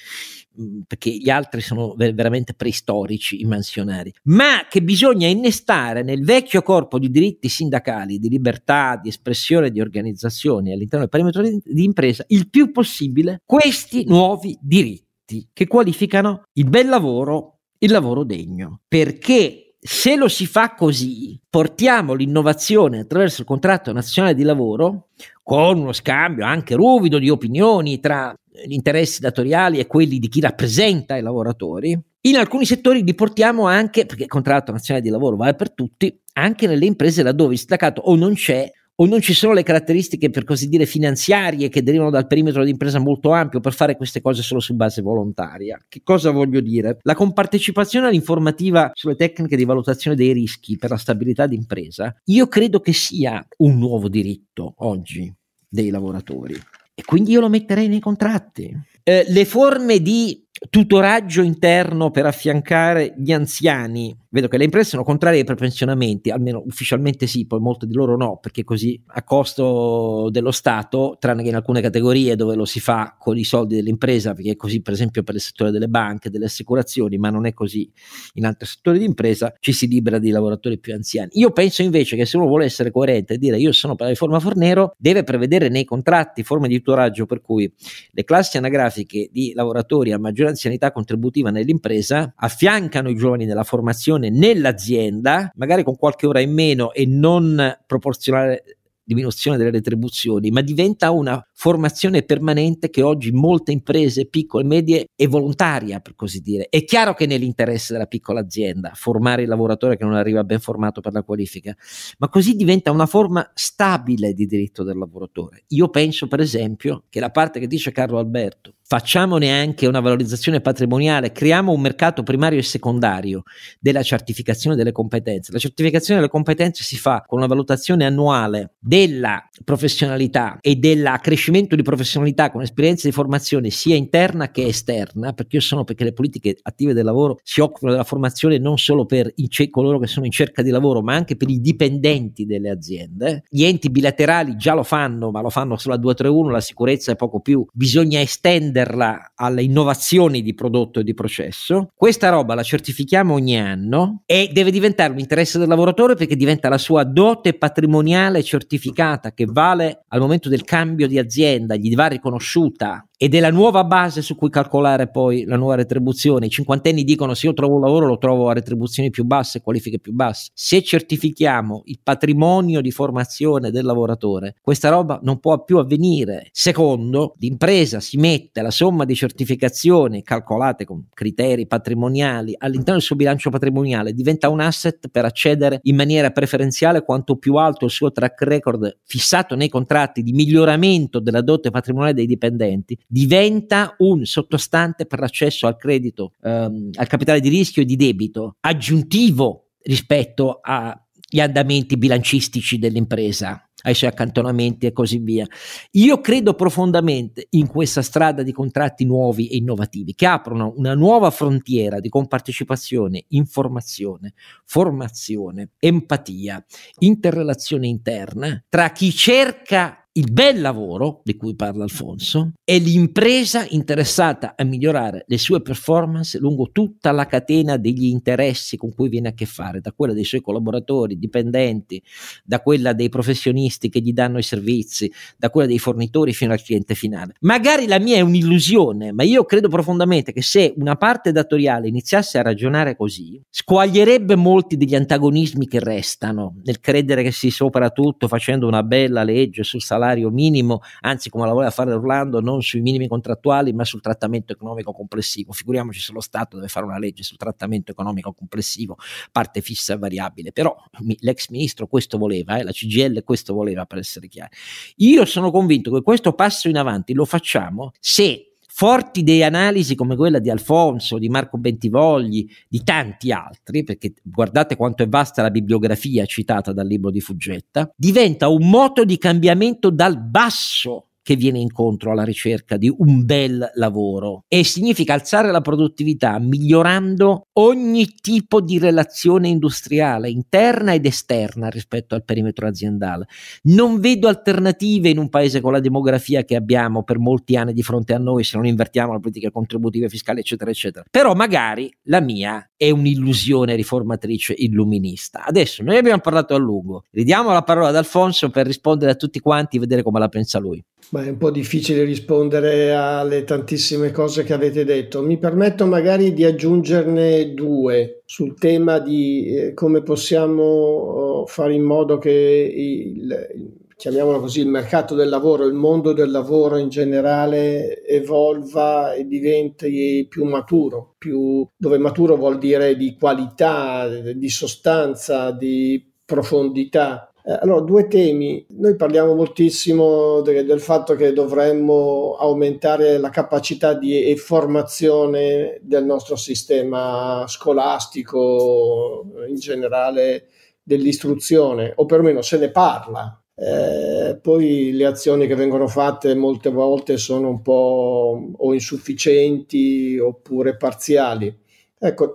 perché gli altri sono veramente preistorici i mansionari, ma che bisogna innestare nel vecchio corpo di diritti sindacali, di libertà, di espressione, di organizzazione all'interno del perimetro di, di impresa il più possibile questi nuovi diritti che qualificano il bel lavoro, il lavoro degno, perché se lo si fa così, portiamo l'innovazione attraverso il contratto nazionale di lavoro con uno scambio anche ruvido di opinioni tra gli interessi datoriali e quelli di chi rappresenta i lavoratori. In alcuni settori li portiamo anche, perché il contratto nazionale di lavoro vale per tutti, anche nelle imprese laddove il sindacato o non c'è o non ci sono le caratteristiche per così dire finanziarie che derivano dal perimetro d'impresa molto ampio per fare queste cose solo su base volontaria. Che cosa voglio dire? La compartecipazione all'informativa sulle tecniche di valutazione dei rischi per la stabilità d'impresa, io credo che sia un nuovo diritto oggi dei lavoratori e quindi io lo metterei nei contratti. Eh, le forme di tutoraggio interno per affiancare gli anziani, vedo che le imprese sono contrarie ai prepensionamenti, almeno ufficialmente sì, poi molte di loro no, perché così a costo dello Stato, tranne che in alcune categorie dove lo si fa con i soldi dell'impresa, perché è così per esempio per il settore delle banche, delle assicurazioni, ma non è così in altri settori di impresa, ci si libera di lavoratori più anziani. Io penso invece che se uno vuole essere coerente e dire io sono per la riforma Fornero, deve prevedere nei contratti forme di tutoraggio per cui le classi anagrafiche di lavoratori a maggior anzianità contributiva nell'impresa affiancano i giovani nella formazione nell'azienda, magari con qualche ora in meno e non proporzionale diminuzione delle retribuzioni, ma diventa una formazione permanente che oggi molte imprese piccole e medie è volontaria, per così dire. È chiaro che nell'interesse della piccola azienda formare il lavoratore che non arriva ben formato per la qualifica, ma così diventa una forma stabile di diritto del lavoratore. Io penso per esempio che la parte che dice Carlo Alberto, facciamone anche una valorizzazione patrimoniale, creiamo un mercato primario e secondario della certificazione delle competenze. La certificazione delle competenze si fa con una valutazione annuale della professionalità e della crescita di professionalità con esperienze di formazione sia interna che esterna, perché io sono perché le politiche attive del lavoro si occupano della formazione non solo per ce- coloro che sono in cerca di lavoro, ma anche per i dipendenti delle aziende. Gli enti bilaterali già lo fanno, ma lo fanno solo a due tre uno, la sicurezza è poco più, bisogna estenderla alle innovazioni di prodotto e di processo. Questa roba la certifichiamo ogni anno e deve diventare un interesse del lavoratore perché diventa la sua dote patrimoniale certificata che vale al momento del cambio di azienda. Azienda, gli va riconosciuta ed è la nuova base su cui calcolare poi la nuova retribuzione. I cinquantenni dicono se io trovo un lavoro lo trovo a retribuzioni più basse, qualifiche più basse. Se certifichiamo il patrimonio di formazione del lavoratore, questa roba non può più avvenire. Secondo, l'impresa si mette la somma di certificazioni calcolate con criteri patrimoniali all'interno del suo bilancio patrimoniale, diventa un asset per accedere in maniera preferenziale quanto più alto il suo track record fissato nei contratti di miglioramento della dote patrimoniale dei dipendenti, diventa un sottostante per l'accesso al credito, ehm, al capitale di rischio e di debito aggiuntivo rispetto agli andamenti bilancistici dell'impresa, ai suoi accantonamenti e così via. Io credo profondamente in questa strada di contratti nuovi e innovativi che aprono una nuova frontiera di compartecipazione, informazione, formazione, empatia, interrelazione interna tra chi cerca il bel lavoro, di cui parla Alfonso, è l'impresa interessata a migliorare le sue performance lungo tutta la catena degli interessi con cui viene a che fare, da quella dei suoi collaboratori, dipendenti, da quella dei professionisti che gli danno i servizi, da quella dei fornitori fino al cliente finale. Magari la mia è un'illusione, ma io credo profondamente che se una parte datoriale iniziasse a ragionare così, squaglierebbe molti degli antagonismi che restano nel credere che si sopra tutto facendo una bella legge sul salario salario minimo, anzi come la voleva fare Orlando, non sui minimi contrattuali ma sul trattamento economico complessivo. Figuriamoci se lo Stato deve fare una legge sul trattamento economico complessivo, parte fissa e variabile. Però mi, l'ex ministro questo voleva, eh, la C G I L questo voleva, per essere chiari. Io sono convinto che questo passo in avanti lo facciamo se, forti di analisi come quella di Alfonso, di Marco Bentivogli, di tanti altri, perché guardate quanto è vasta la bibliografia citata dal libro di Fuggetta, diventa un moto di cambiamento dal basso che viene incontro alla ricerca di un bel lavoro, e significa alzare la produttività migliorando ogni tipo di relazione industriale, interna ed esterna rispetto al perimetro aziendale. Non vedo alternative in un paese con la demografia che abbiamo per molti anni di fronte a noi, se non invertiamo la politica contributiva, fiscale, eccetera, eccetera. Però magari la mia è un'illusione riformatrice illuminista. Adesso noi abbiamo parlato a lungo, ridiamo la parola ad Alfonso per rispondere a tutti quanti e vedere come la pensa lui. Ma è un po' difficile rispondere alle tantissime cose che avete detto. Mi permetto magari di aggiungerne due sul tema di eh, come possiamo fare in modo che il, chiamiamolo così, il mercato del lavoro, il mondo del lavoro in generale evolva e diventi più maturo, più, dove maturo vuol dire di qualità, di sostanza, di profondità. Allora, due temi. Noi parliamo moltissimo de- del fatto che dovremmo aumentare la capacità di e- formazione del nostro sistema scolastico, in generale dell'istruzione, o perlomeno se ne parla. Eh, poi le azioni che vengono fatte molte volte sono un po' o insufficienti oppure parziali. Ecco,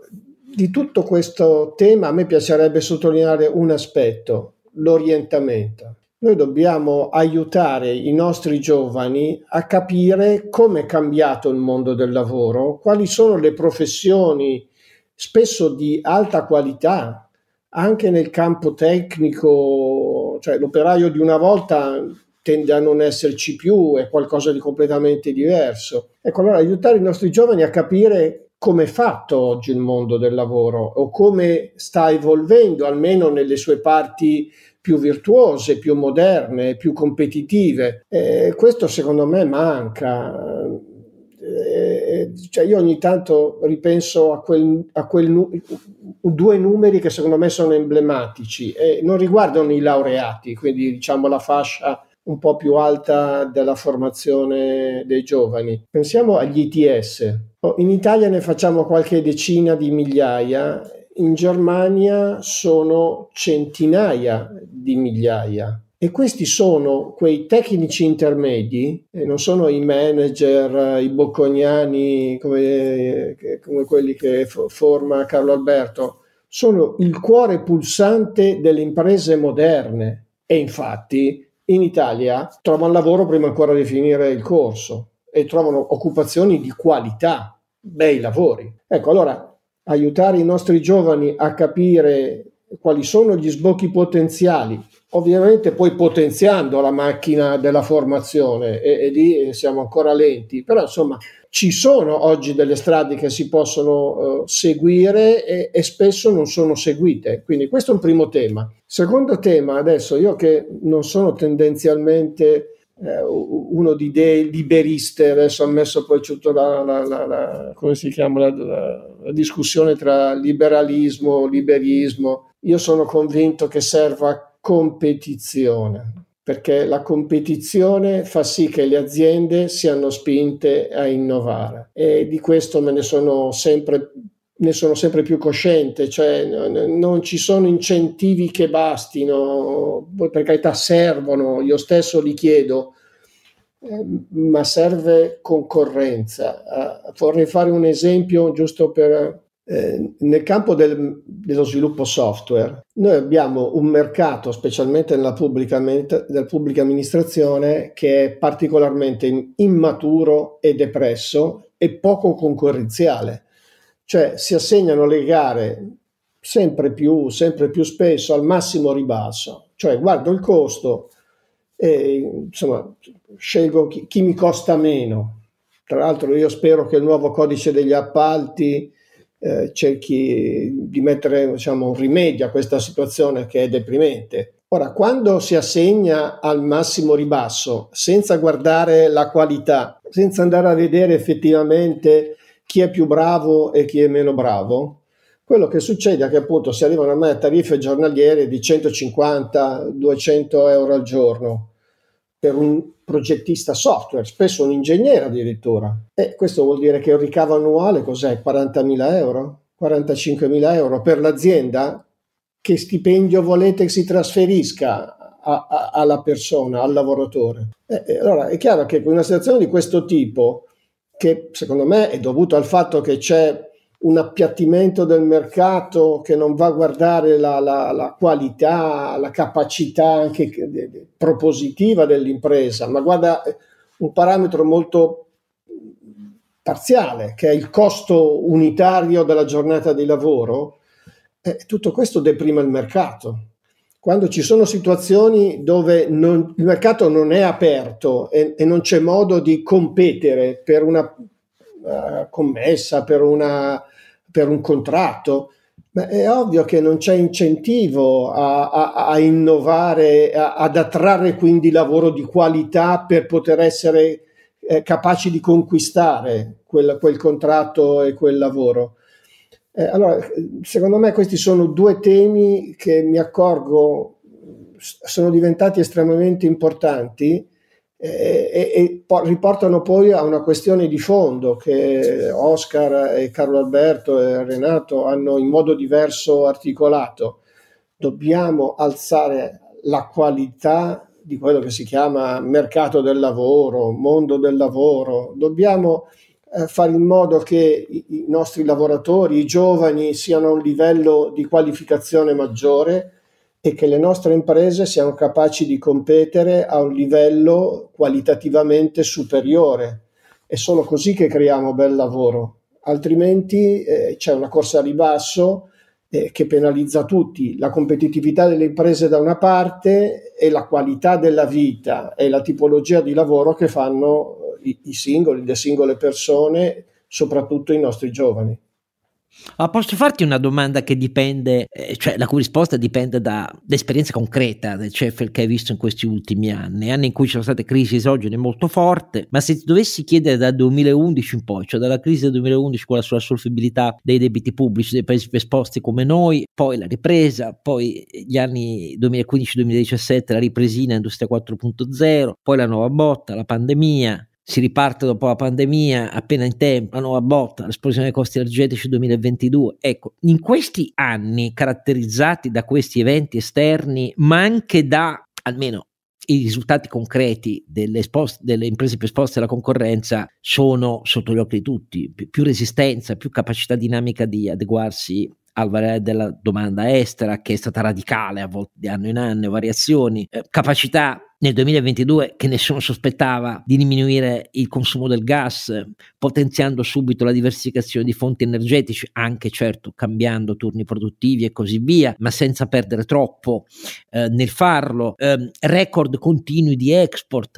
di tutto questo tema a me piacerebbe sottolineare un aspetto: l'orientamento. Noi dobbiamo aiutare i nostri giovani a capire come è cambiato il mondo del lavoro, quali sono le professioni spesso di alta qualità, anche nel campo tecnico, cioè l'operaio di una volta tende a non esserci più, è qualcosa di completamente diverso. Ecco, allora aiutare i nostri giovani a capire come è fatto oggi il mondo del lavoro o come sta evolvendo, almeno nelle sue parti più virtuose, più moderne, più competitive. Eh, questo secondo me manca. Eh, cioè io ogni tanto ripenso a, quel, a quel nu- due numeri che secondo me sono emblematici e non riguardano i laureati, quindi diciamo la fascia un po' più alta della formazione dei giovani. Pensiamo agli I T S. In Italia ne facciamo qualche decina di migliaia, in Germania sono centinaia di migliaia. E questi sono quei tecnici intermedi, e non sono i manager, i bocconiani come, come quelli che forma Carlo Alberto, sono il cuore pulsante delle imprese moderne. E infatti in Italia trovano lavoro prima ancora di finire il corso, e trovano occupazioni di qualità, bei lavori. Ecco, allora aiutare i nostri giovani a capire quali sono gli sbocchi potenziali, ovviamente poi potenziando la macchina della formazione, e, e lì siamo ancora lenti, però insomma ci sono oggi delle strade che si possono eh, seguire e, e spesso non sono seguite, quindi questo è un primo tema. Secondo tema, adesso io che non sono tendenzialmente uno di idee liberiste, adesso ha messo poi tutta la, la, la, la come si chiama la, la, la discussione tra liberalismo e liberismo. Io sono convinto che serva competizione, perché la competizione fa sì che le aziende siano spinte a innovare, e di questo me ne sono sempre ne sono sempre più cosciente, cioè non ci sono incentivi che bastino, poi per carità servono, io stesso li chiedo, eh, ma serve concorrenza. Eh, vorrei fare un esempio giusto per, eh, nel campo del, dello sviluppo software. Noi abbiamo un mercato, specialmente nella pubblica, nella pubblica amministrazione, che è particolarmente immaturo e depresso e poco concorrenziale. Cioè si assegnano le gare sempre più, sempre più spesso al massimo ribasso, cioè guardo il costo e insomma scelgo chi, chi mi costa meno. Tra l'altro io spero che il nuovo codice degli appalti eh, cerchi di mettere, diciamo, un rimedio a questa situazione che è deprimente. Ora, quando si assegna al massimo ribasso, senza guardare la qualità, senza andare a vedere effettivamente chi è più bravo e chi è meno bravo, quello che succede è che appunto si arrivano ormai a tariffe giornaliere di centocinquanta duecento euro al giorno per un progettista software, spesso un ingegnere addirittura. E questo vuol dire che il ricavo annuale cos'è? quarantamila euro? quarantacinquemila euro per l'azienda? Che stipendio volete che si trasferisca a, a, alla persona, al lavoratore? E, allora è chiaro che una situazione di questo tipo, che secondo me è dovuto al fatto che c'è un appiattimento del mercato che non va a guardare la, la, la qualità, la capacità anche propositiva dell'impresa, ma guarda un parametro molto parziale, che è il costo unitario della giornata di lavoro. Eh, tutto questo deprime il mercato. Quando ci sono situazioni dove non, il mercato non è aperto e, e non c'è modo di competere per una uh, commessa, per, una, per un contratto, ma è ovvio che non c'è incentivo a, a, a innovare, a, ad attrarre quindi lavoro di qualità per poter essere eh, capaci di conquistare quel, quel contratto e quel lavoro. Eh, allora, secondo me questi sono due temi che mi accorgo sono diventati estremamente importanti eh, e, e po- riportano poi a una questione di fondo che Oscar e Carlo Alberto e Renato hanno in modo diverso articolato. Dobbiamo alzare la qualità di quello che si chiama mercato del lavoro, mondo del lavoro. Dobbiamo fare in modo che i nostri lavoratori, i giovani, siano a un livello di qualificazione maggiore e che le nostre imprese siano capaci di competere a un livello qualitativamente superiore. È solo così che creiamo bel lavoro, altrimenti eh, c'è una corsa a ribasso eh, che penalizza tutti, la competitività delle imprese da una parte e la qualità della vita e la tipologia di lavoro che fanno i singoli, le singole persone, soprattutto i nostri giovani. Ma posso farti una domanda che dipende, cioè la cui risposta dipende dall'esperienza concreta del Cefriel che hai visto in questi ultimi anni, anni in cui ci sono state crisi esogene molto forte, ma se ti dovessi chiedere dal duemilaundici in poi, cioè dalla crisi del duemilaundici, quella sulla solvibilità dei debiti pubblici dei paesi più esposti come noi, poi la ripresa, poi gli anni duemilaquindici duemiladiciassette, la ripresina Industria quattro punto zero, poi la nuova botta, la pandemia. Si riparte dopo la pandemia appena in tempo, la nuova botta, l'esplosione dei costi energetici duemilaventidue. Ecco, in questi anni caratterizzati da questi eventi esterni, ma anche da almeno i risultati concreti delle, espos- delle imprese più esposte alla concorrenza, sono sotto gli occhi di tutti: Pi- più resistenza, più capacità dinamica di adeguarsi al variare della domanda estera, che è stata radicale a volte di anno in anno, variazioni, eh, capacità nel duemilaventidue che nessuno sospettava di diminuire il consumo del gas, potenziando subito la diversificazione di fonti energetici, anche certo cambiando turni produttivi e così via, ma senza perdere troppo eh, nel farlo, eh, record continui di export.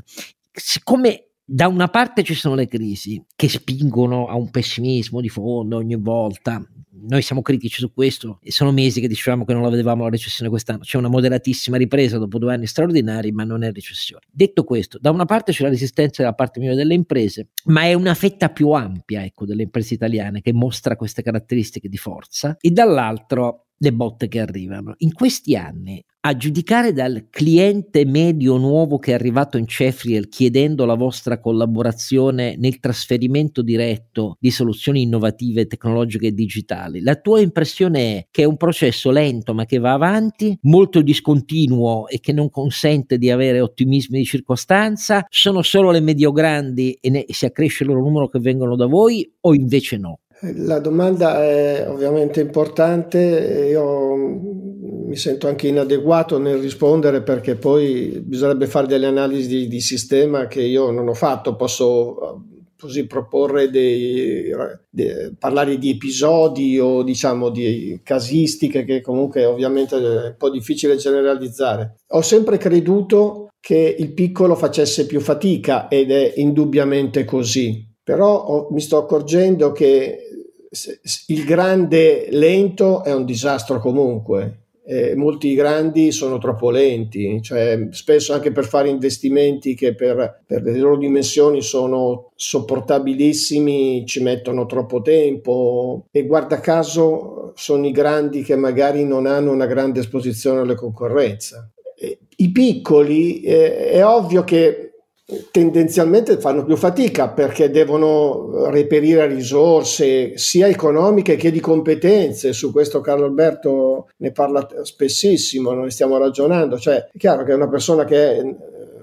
Siccome da una parte ci sono le crisi che spingono a un pessimismo di fondo ogni volta, noi siamo critici su questo e sono mesi che dicevamo che non la vedevamo la recessione quest'anno, c'è una moderatissima ripresa dopo due anni straordinari, ma non è recessione. Detto questo, da una parte c'è la resistenza della parte migliore delle imprese, ma è una fetta più ampia, ecco, delle imprese italiane che mostra queste caratteristiche di forza, e dall'altro le botte che arrivano. In questi anni, a giudicare dal cliente medio nuovo che è arrivato in Cefriel chiedendo la vostra collaborazione nel trasferimento diretto di soluzioni innovative, tecnologiche e digitali, la tua impressione è che è un processo lento ma che va avanti, molto discontinuo e che non consente di avere ottimismi di circostanza? Sono solo le medio-grandi e ne- si accresce il loro numero che vengono da voi, o invece no? La domanda è ovviamente importante, io mi sento anche inadeguato nel rispondere perché poi bisognerebbe fare delle analisi di, di sistema che io non ho fatto, posso così proporre dei, de, parlare di episodi o diciamo di casistiche che comunque ovviamente è un po' difficile generalizzare. Ho sempre creduto che il piccolo facesse più fatica ed è indubbiamente così, però ho, mi sto accorgendo che il grande lento è un disastro comunque eh, molti grandi sono troppo lenti, cioè spesso anche per fare investimenti che per, per le loro dimensioni sono sopportabilissimi ci mettono troppo tempo, e guarda caso sono i grandi che magari non hanno una grande esposizione alla concorrenza. I piccoli eh, è ovvio che tendenzialmente fanno più fatica perché devono reperire risorse sia economiche che di competenze. Su questo Carlo Alberto ne parla spessissimo, noi stiamo ragionando, cioè è chiaro che una persona che è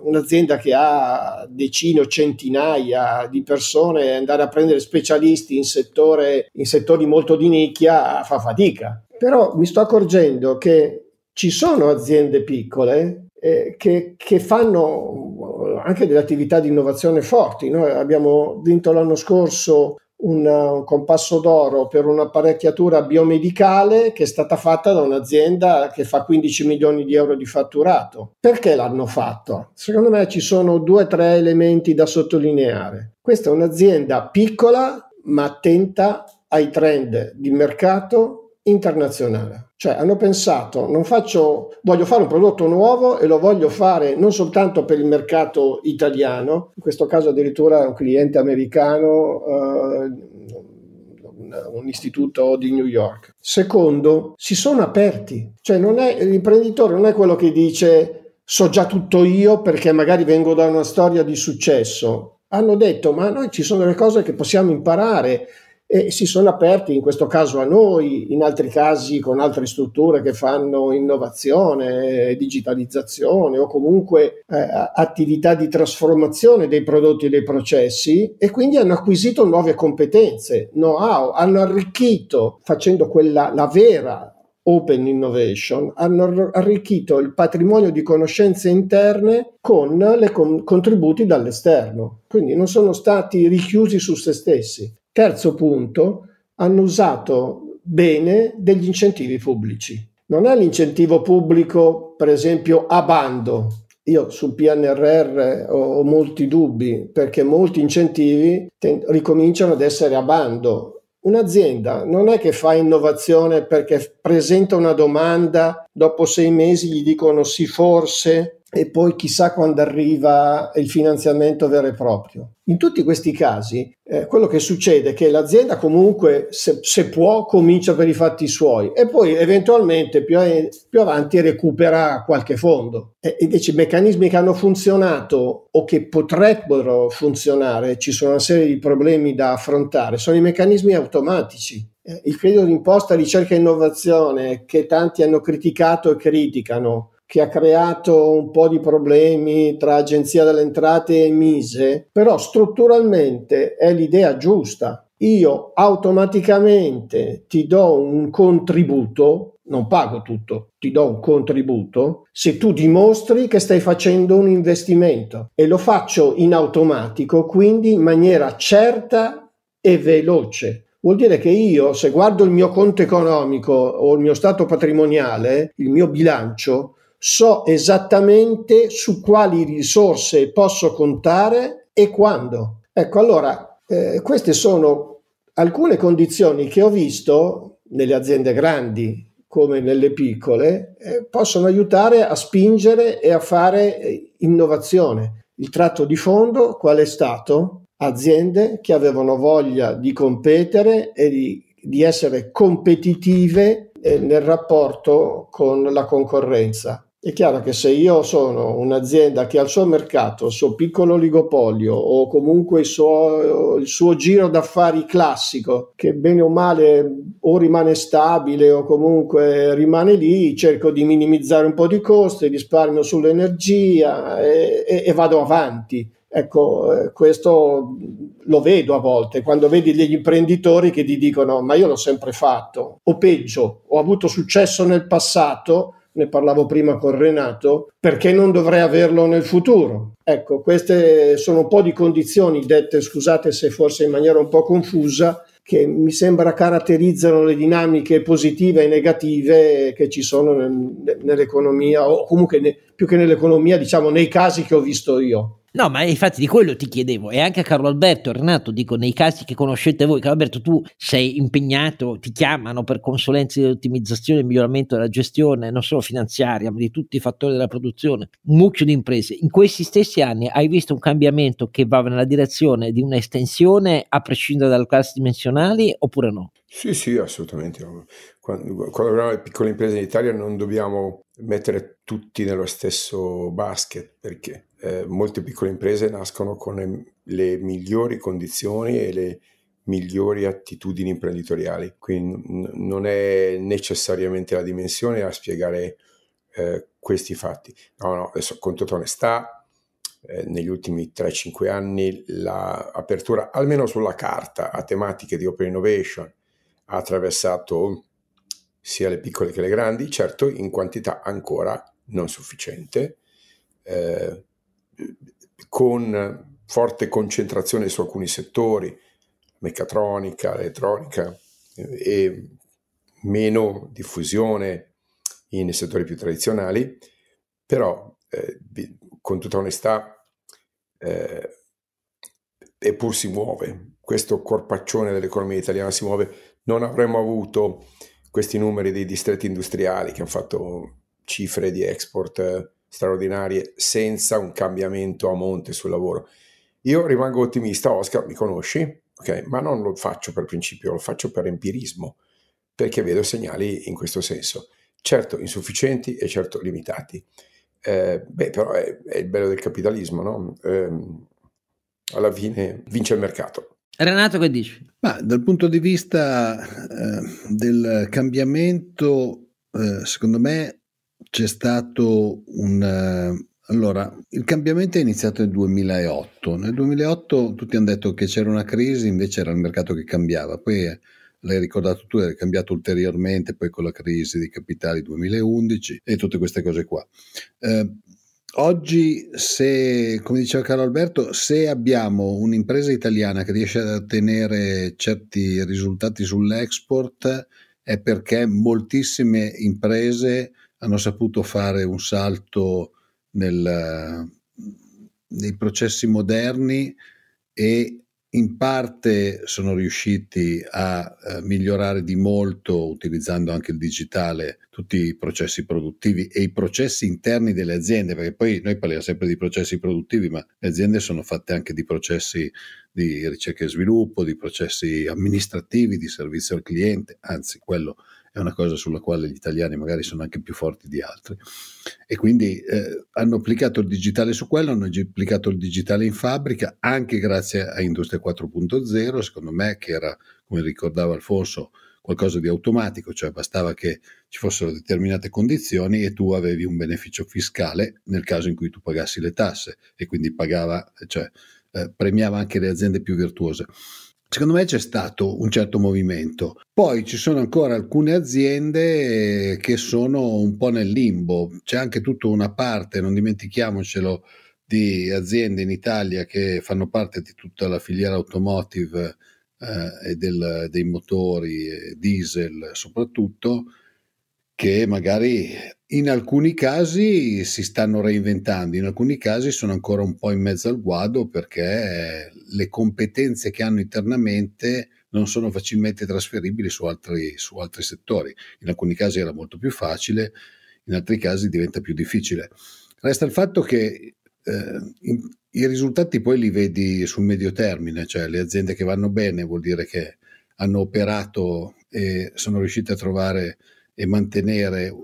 un'azienda che ha decine o centinaia di persone, andare a prendere specialisti in, settore, in settori molto di nicchia fa fatica, però mi sto accorgendo che ci sono aziende piccole eh, che, che fanno anche delle attività di innovazione forti. Noi abbiamo vinto l'anno scorso un, un compasso d'oro per un'apparecchiatura biomedicale che è stata fatta da un'azienda che fa quindici milioni di euro di fatturato. Perché l'hanno fatto? Secondo me ci sono due o tre elementi da sottolineare. Questa è un'azienda piccola ma attenta ai trend di mercato internazionale. Cioè hanno pensato, non faccio, voglio fare un prodotto nuovo e lo voglio fare non soltanto per il mercato italiano, in questo caso addirittura un cliente americano, eh, un istituto di New York. Secondo, si sono aperti, cioè non è, l'imprenditore non è quello che dice so già tutto io perché magari vengo da una storia di successo. Hanno detto ma noi ci sono delle cose che possiamo imparare, e si sono aperti in questo caso a noi, in altri casi con altre strutture che fanno innovazione, digitalizzazione o comunque eh, attività di trasformazione dei prodotti e dei processi, e quindi hanno acquisito nuove competenze, know-how, hanno arricchito, facendo quella la vera open innovation, hanno arricchito il patrimonio di conoscenze interne con le con- contributi dall'esterno, quindi non sono stati richiusi su se stessi. Terzo punto, hanno usato bene degli incentivi pubblici. Non è l'incentivo pubblico, per esempio, a bando. Io sul P N R R ho, ho molti dubbi perché molti incentivi ten- ricominciano ad essere a bando. Un'azienda non è che fa innovazione perché presenta una domanda, dopo sei mesi gli dicono sì forse, e poi chissà quando arriva il finanziamento vero e proprio. In tutti questi casi eh, quello che succede è che l'azienda comunque se, se può comincia per i fatti suoi e poi eventualmente più, più avanti recupera qualche fondo. E invece i meccanismi che hanno funzionato o che potrebbero funzionare, ci sono una serie di problemi da affrontare, sono i meccanismi automatici. Eh, il credito d'imposta, ricerca e innovazione, che tanti hanno criticato e criticano, che ha creato un po' di problemi tra Agenzia delle Entrate e MISE, però strutturalmente è l'idea giusta. Io automaticamente ti do un contributo, non pago tutto, ti do un contributo se tu dimostri che stai facendo un investimento, e lo faccio in automatico, quindi in maniera certa e veloce. Vuol dire che io, se guardo il mio conto economico o il mio stato patrimoniale, il mio bilancio, so esattamente su quali risorse posso contare e quando. Ecco, allora, eh, queste sono alcune condizioni che ho visto nelle aziende grandi come nelle piccole, eh, possono aiutare a spingere e a fare eh, innovazione. Il tratto di fondo qual è stato? Aziende che avevano voglia di competere e di, di essere competitive eh, nel rapporto con la concorrenza. È chiaro che se io sono un'azienda che ha il suo mercato, il suo piccolo oligopolio o comunque il suo, il suo giro d'affari classico, che bene o male o rimane stabile o comunque rimane lì, cerco di minimizzare un po' di costi, risparmio sull'energia e, e, e vado avanti. Ecco, questo lo vedo a volte, quando vedi degli imprenditori che ti dicono ma io l'ho sempre fatto, o peggio, ho avuto successo nel passato, ne parlavo prima con Renato, perché non dovrei averlo nel futuro? Ecco, queste sono un po' di condizioni dette, scusate se forse in maniera un po' confusa, che mi sembra caratterizzano le dinamiche positive e negative che ci sono nel, nell'economia, o comunque ne, più che nell'economia, diciamo nei casi che ho visto io. No, ma infatti di quello ti chiedevo, e anche a Carlo Alberto, Renato, dico, nei casi che conoscete voi. Carlo Alberto, tu sei impegnato, ti chiamano per consulenze di ottimizzazione e miglioramento della gestione, non solo finanziaria, ma di tutti i fattori della produzione, un mucchio di imprese. In questi stessi anni hai visto un cambiamento che va nella direzione di un'estensione a prescindere dalle classi dimensionali oppure no? Sì, sì, assolutamente. Quando, quando abbiamo le piccole imprese in Italia non dobbiamo mettere tutti nello stesso basket, perché eh, molte piccole imprese nascono con le, le migliori condizioni e le migliori attitudini imprenditoriali, quindi n- non è necessariamente la dimensione a spiegare eh, questi fatti. No, no, adesso con tutta onestà, eh, negli ultimi tre cinque anni l'apertura, la almeno sulla carta, a tematiche di open innovation ha attraversato sia le piccole che le grandi, certo in quantità ancora non sufficiente, eh, con forte concentrazione su alcuni settori, meccatronica, elettronica, eh, e meno diffusione in settori più tradizionali, però eh, con tutta onestà eh, eppur si muove, questo corpaccione dell'economia italiana si muove. Non avremmo avuto questi numeri dei distretti industriali che hanno fatto cifre di export straordinarie senza un cambiamento a monte sul lavoro. Io rimango ottimista, Oscar, mi conosci, okay? Ma non lo faccio per principio, lo faccio per empirismo, perché vedo segnali in questo senso, certo insufficienti e certo limitati. Eh, beh, però è, è il bello del capitalismo, no? Eh, alla fine vince il mercato. Renato, che dici? Ma dal punto di vista eh, del cambiamento, eh, secondo me c'è stato un... Eh, allora, il cambiamento è iniziato nel duemilaotto. Nel duemilaotto tutti hanno detto che c'era una crisi, invece era il mercato che cambiava. Poi, eh, l'hai ricordato tu, è cambiato ulteriormente, poi con la crisi dei capitali duemilaundici e tutte queste cose qua. Eh, Oggi, se, come diceva Carlo Alberto, se abbiamo un'impresa italiana che riesce a ottenere certi risultati sull'export, è perché moltissime imprese hanno saputo fare un salto nel, nei processi moderni e in parte sono riusciti a eh, migliorare di molto, utilizzando anche il digitale, tutti i processi produttivi e i processi interni delle aziende, perché poi noi parliamo sempre di processi produttivi, ma le aziende sono fatte anche di processi di ricerca e sviluppo, di processi amministrativi, di servizio al cliente, anzi quello è una cosa sulla quale gli italiani magari sono anche più forti di altri, e quindi eh, hanno applicato il digitale su quello, hanno applicato il digitale in fabbrica anche grazie a Industria quattro punto zero, secondo me, che era, come ricordava Alfonso, qualcosa di automatico, cioè bastava che ci fossero determinate condizioni e tu avevi un beneficio fiscale nel caso in cui tu pagassi le tasse, e quindi pagava, cioè eh, premiava anche le aziende più virtuose. Secondo me c'è stato un certo movimento. Poi ci sono ancora alcune aziende che sono un po' nel limbo. C'è anche tutta una parte, non dimentichiamocelo, di aziende in Italia che fanno parte di tutta la filiera automotive eh, e del, dei motori diesel soprattutto, che magari in alcuni casi si stanno reinventando, in alcuni casi sono ancora un po' in mezzo al guado perché le competenze che hanno internamente non sono facilmente trasferibili su altri, su altri settori. In alcuni casi era molto più facile, in altri casi diventa più difficile. Resta il fatto che eh, in, i risultati poi li vedi sul medio termine, cioè le aziende che vanno bene vuol dire che hanno operato e sono riuscite a trovare e mantenere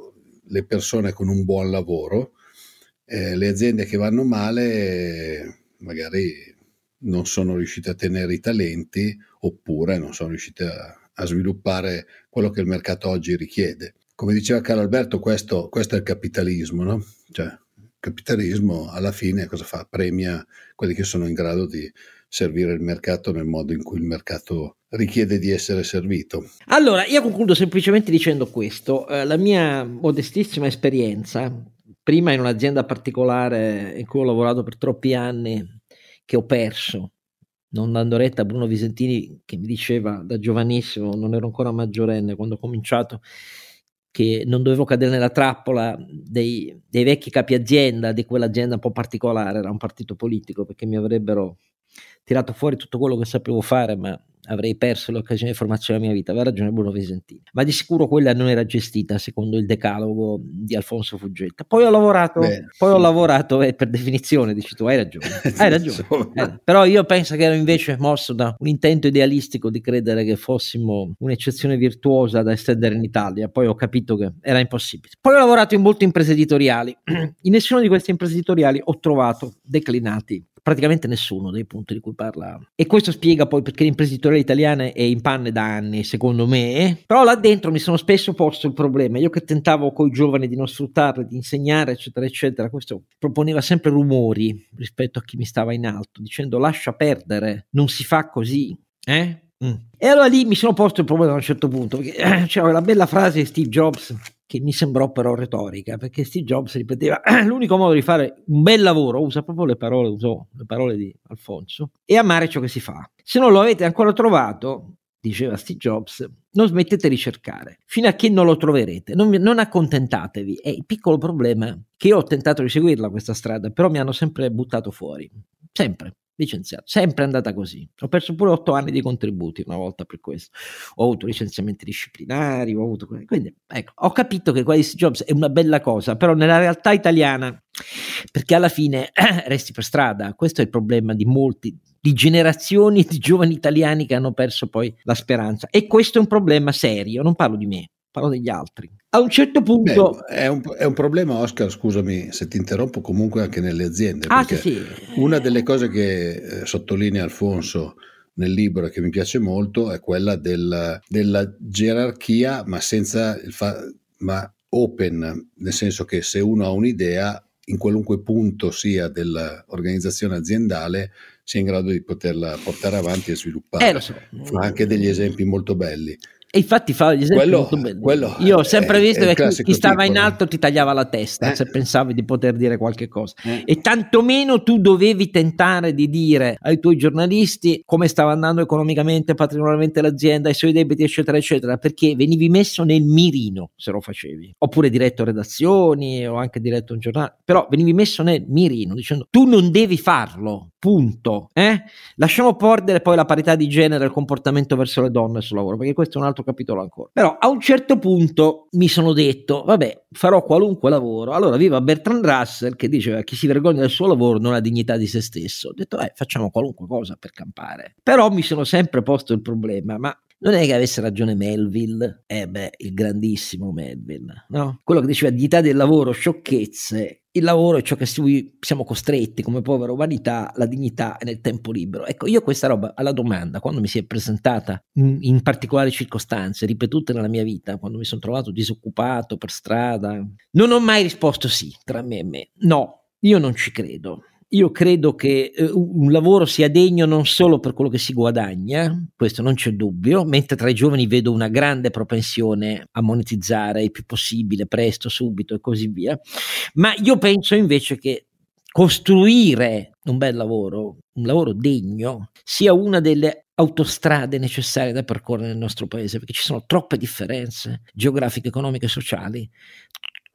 le persone con un buon lavoro, eh, le aziende che vanno male magari non sono riuscite a tenere i talenti oppure non sono riuscite a, a sviluppare quello che il mercato oggi richiede. Come diceva Carlo Alberto, questo, questo è il capitalismo, no? Cioè, il capitalismo alla fine cosa fa? Premia quelli che sono in grado di servire il mercato nel modo in cui il mercato richiede di essere servito. Allora, io concludo semplicemente dicendo questo. Eh, la mia modestissima esperienza, prima in un'azienda particolare in cui ho lavorato per troppi anni, che ho perso, non dando retta a Bruno Visentini, che mi diceva da giovanissimo, non ero ancora maggiorenne quando ho cominciato, che non dovevo cadere nella trappola dei, dei vecchi capi azienda di quell'azienda un po' particolare, era un partito politico, perché mi avrebbero tirato fuori tutto quello che sapevo fare, ma avrei perso l'occasione di formazione della mia vita. Aveva ragione Bruno Visentini, ma di sicuro quella non era gestita secondo il decalogo di Alfonso Fuggetta. Poi ho lavorato, Beh, poi sì. ho lavorato eh, per definizione, dici tu, hai ragione, hai ragione. Eh, però io penso che ero invece mosso da un intento idealistico di credere che fossimo un'eccezione virtuosa da estendere in Italia, poi ho capito che era impossibile. Poi ho lavorato in molte imprese editoriali, in nessuna di queste imprese editoriali ho trovato declinati praticamente nessuno dei punti di cui parla. E questo spiega poi perché l'impresa editoriale italiana è in panne da anni, secondo me. Però là dentro mi sono spesso posto il problema. Io che tentavo coi giovani di non sfruttarli, di insegnare, eccetera, eccetera, questo proponeva sempre rumori rispetto a chi mi stava in alto, dicendo lascia perdere, non si fa così, eh? Mm. E allora lì mi sono posto il problema a un certo punto, perché eh, c'era la bella frase di Steve Jobs, che mi sembrò però retorica, perché Steve Jobs ripeteva l'unico modo di fare un bel lavoro, usa proprio le parole, usò le parole di Alfonso, è amare ciò che si fa. Se non lo avete ancora trovato, diceva Steve Jobs, non smettete di cercare, fino a che non lo troverete, non, non accontentatevi. È il piccolo problema che io ho tentato di seguirla questa strada, però mi hanno sempre buttato fuori, sempre. Licenziato, sempre è andata così. Ho perso pure otto anni di contributi una volta per questo. Ho avuto licenziamenti disciplinari, ho avuto. Quindi, ecco, ho capito che quella di Steve Jobs è una bella cosa, però nella realtà italiana, perché alla fine eh, resti per strada. Questo è il problema di molti, di generazioni di giovani italiani che hanno perso poi la speranza. E questo è un problema serio. Non parlo di me, parlo degli altri. A un certo punto Beh, è, un, è un problema, Oscar, scusami se ti interrompo, comunque anche nelle aziende, ah, perché sì, sì. Una delle cose che eh, sottolinea Alfonso nel libro, che mi piace molto, è quella del, della gerarchia, ma senza il fa- ma open, nel senso che se uno ha un'idea, in qualunque punto sia dell'organizzazione aziendale sia in grado di poterla portare avanti e sviluppare. Eh, so. Fa anche degli esempi molto belli. E infatti fa gli esempi quello, molto belli. Io ho sempre è, visto è che chi stava piccolo. in alto ti tagliava la testa eh. se pensavi di poter dire qualche cosa eh. e tantomeno tu dovevi tentare di dire ai tuoi giornalisti come stava andando economicamente, patrimonialmente l'azienda, i suoi debiti, eccetera eccetera, perché venivi messo nel mirino se lo facevi, oppure diretto redazioni o anche diretto un giornale, però venivi messo nel mirino dicendo tu non devi farlo, punto. Eh? Lasciamo perdere poi la parità di genere e il comportamento verso le donne sul lavoro, perché questo è un altro capitolo ancora. Però a un certo punto mi sono detto, vabbè, farò qualunque lavoro. Allora viva Bertrand Russell che diceva chi si vergogna del suo lavoro non ha dignità di se stesso. Ho detto, eh, facciamo qualunque cosa per campare. Però mi sono sempre posto il problema, ma non è che avesse ragione Melville, eh beh, il grandissimo Melville, no? Quello che diceva dignità del lavoro, sciocchezze. Il lavoro è ciò che siamo costretti come povera umanità, la dignità è nel tempo libero. Ecco, io questa roba alla domanda, quando mi si è presentata in, in particolari circostanze, ripetute nella mia vita, quando mi sono trovato disoccupato per strada, non ho mai risposto sì tra me e me. No, io non ci credo. Io credo che eh, un lavoro sia degno non solo per quello che si guadagna, questo non c'è dubbio, mentre tra i giovani vedo una grande propensione a monetizzare il più possibile, presto, subito e così via, ma io penso invece che costruire un bel lavoro, un lavoro degno, sia una delle autostrade necessarie da percorrere nel nostro paese, perché ci sono troppe differenze geografiche, economiche e sociali,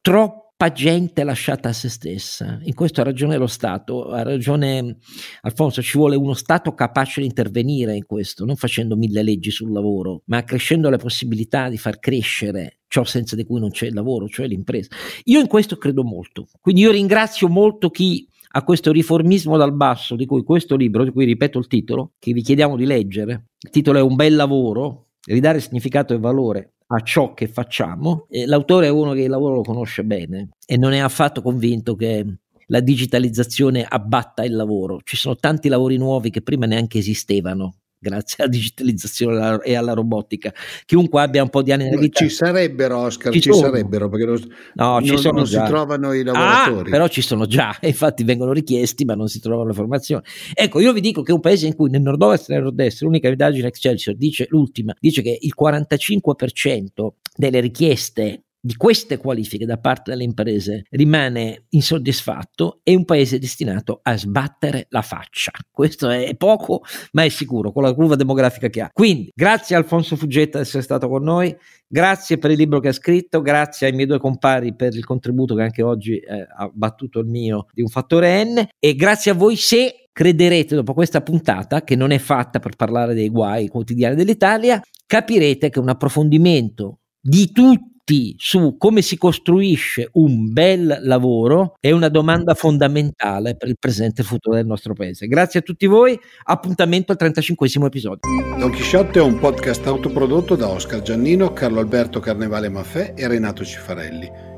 troppe gente lasciata a se stessa. In questo ha ragione lo Stato, ha ragione Alfonso, ci vuole uno Stato capace di intervenire in questo, non facendo mille leggi sul lavoro, ma accrescendo le possibilità di far crescere ciò senza di cui non c'è il lavoro, cioè l'impresa. Io in questo credo molto, quindi io ringrazio molto chi a questo riformismo dal basso di cui questo libro, di cui ripeto il titolo, che vi chiediamo di leggere, il titolo è Un bel lavoro, ridare significato e valore a ciò che facciamo. Eh, l'autore è uno che il lavoro lo conosce bene e non è affatto convinto che la digitalizzazione abbatta il lavoro. Ci sono tanti lavori nuovi che prima neanche esistevano grazie alla digitalizzazione e alla robotica. Chiunque abbia un po' di anni di vita. Ci sarebbero, Oscar, ci, ci sarebbero, perché non, no, ci non, sono non si trovano i lavoratori. Ah, però ci sono già, infatti vengono richiesti ma non si trovano le formazioni. Ecco, io vi dico che un paese in cui nel nord-ovest e nel nord-est, l'unica indagine Excelsior dice, l'ultima, dice che il quarantacinque per cento delle richieste di queste qualifiche da parte delle imprese rimane insoddisfatto, è un paese destinato a sbattere la faccia. Questo è poco, ma è sicuro, con la curva demografica che ha. Quindi, grazie a Alfonso Fuggetta di essere stato con noi, grazie per il libro che ha scritto, grazie ai miei due compari per il contributo che anche oggi eh, ha battuto il mio di un fattore N, e grazie a voi se crederete dopo questa puntata, che non è fatta per parlare dei guai quotidiani dell'Italia, capirete che un approfondimento di tutti su come si costruisce un bel lavoro è una domanda fondamentale per il presente e futuro del nostro paese. Grazie a tutti voi, appuntamento al trentacinquesimo episodio. Donkey Shot è un podcast autoprodotto da Oscar Giannino, Carlo Alberto Carnevale Maffè e Renato Cifarelli,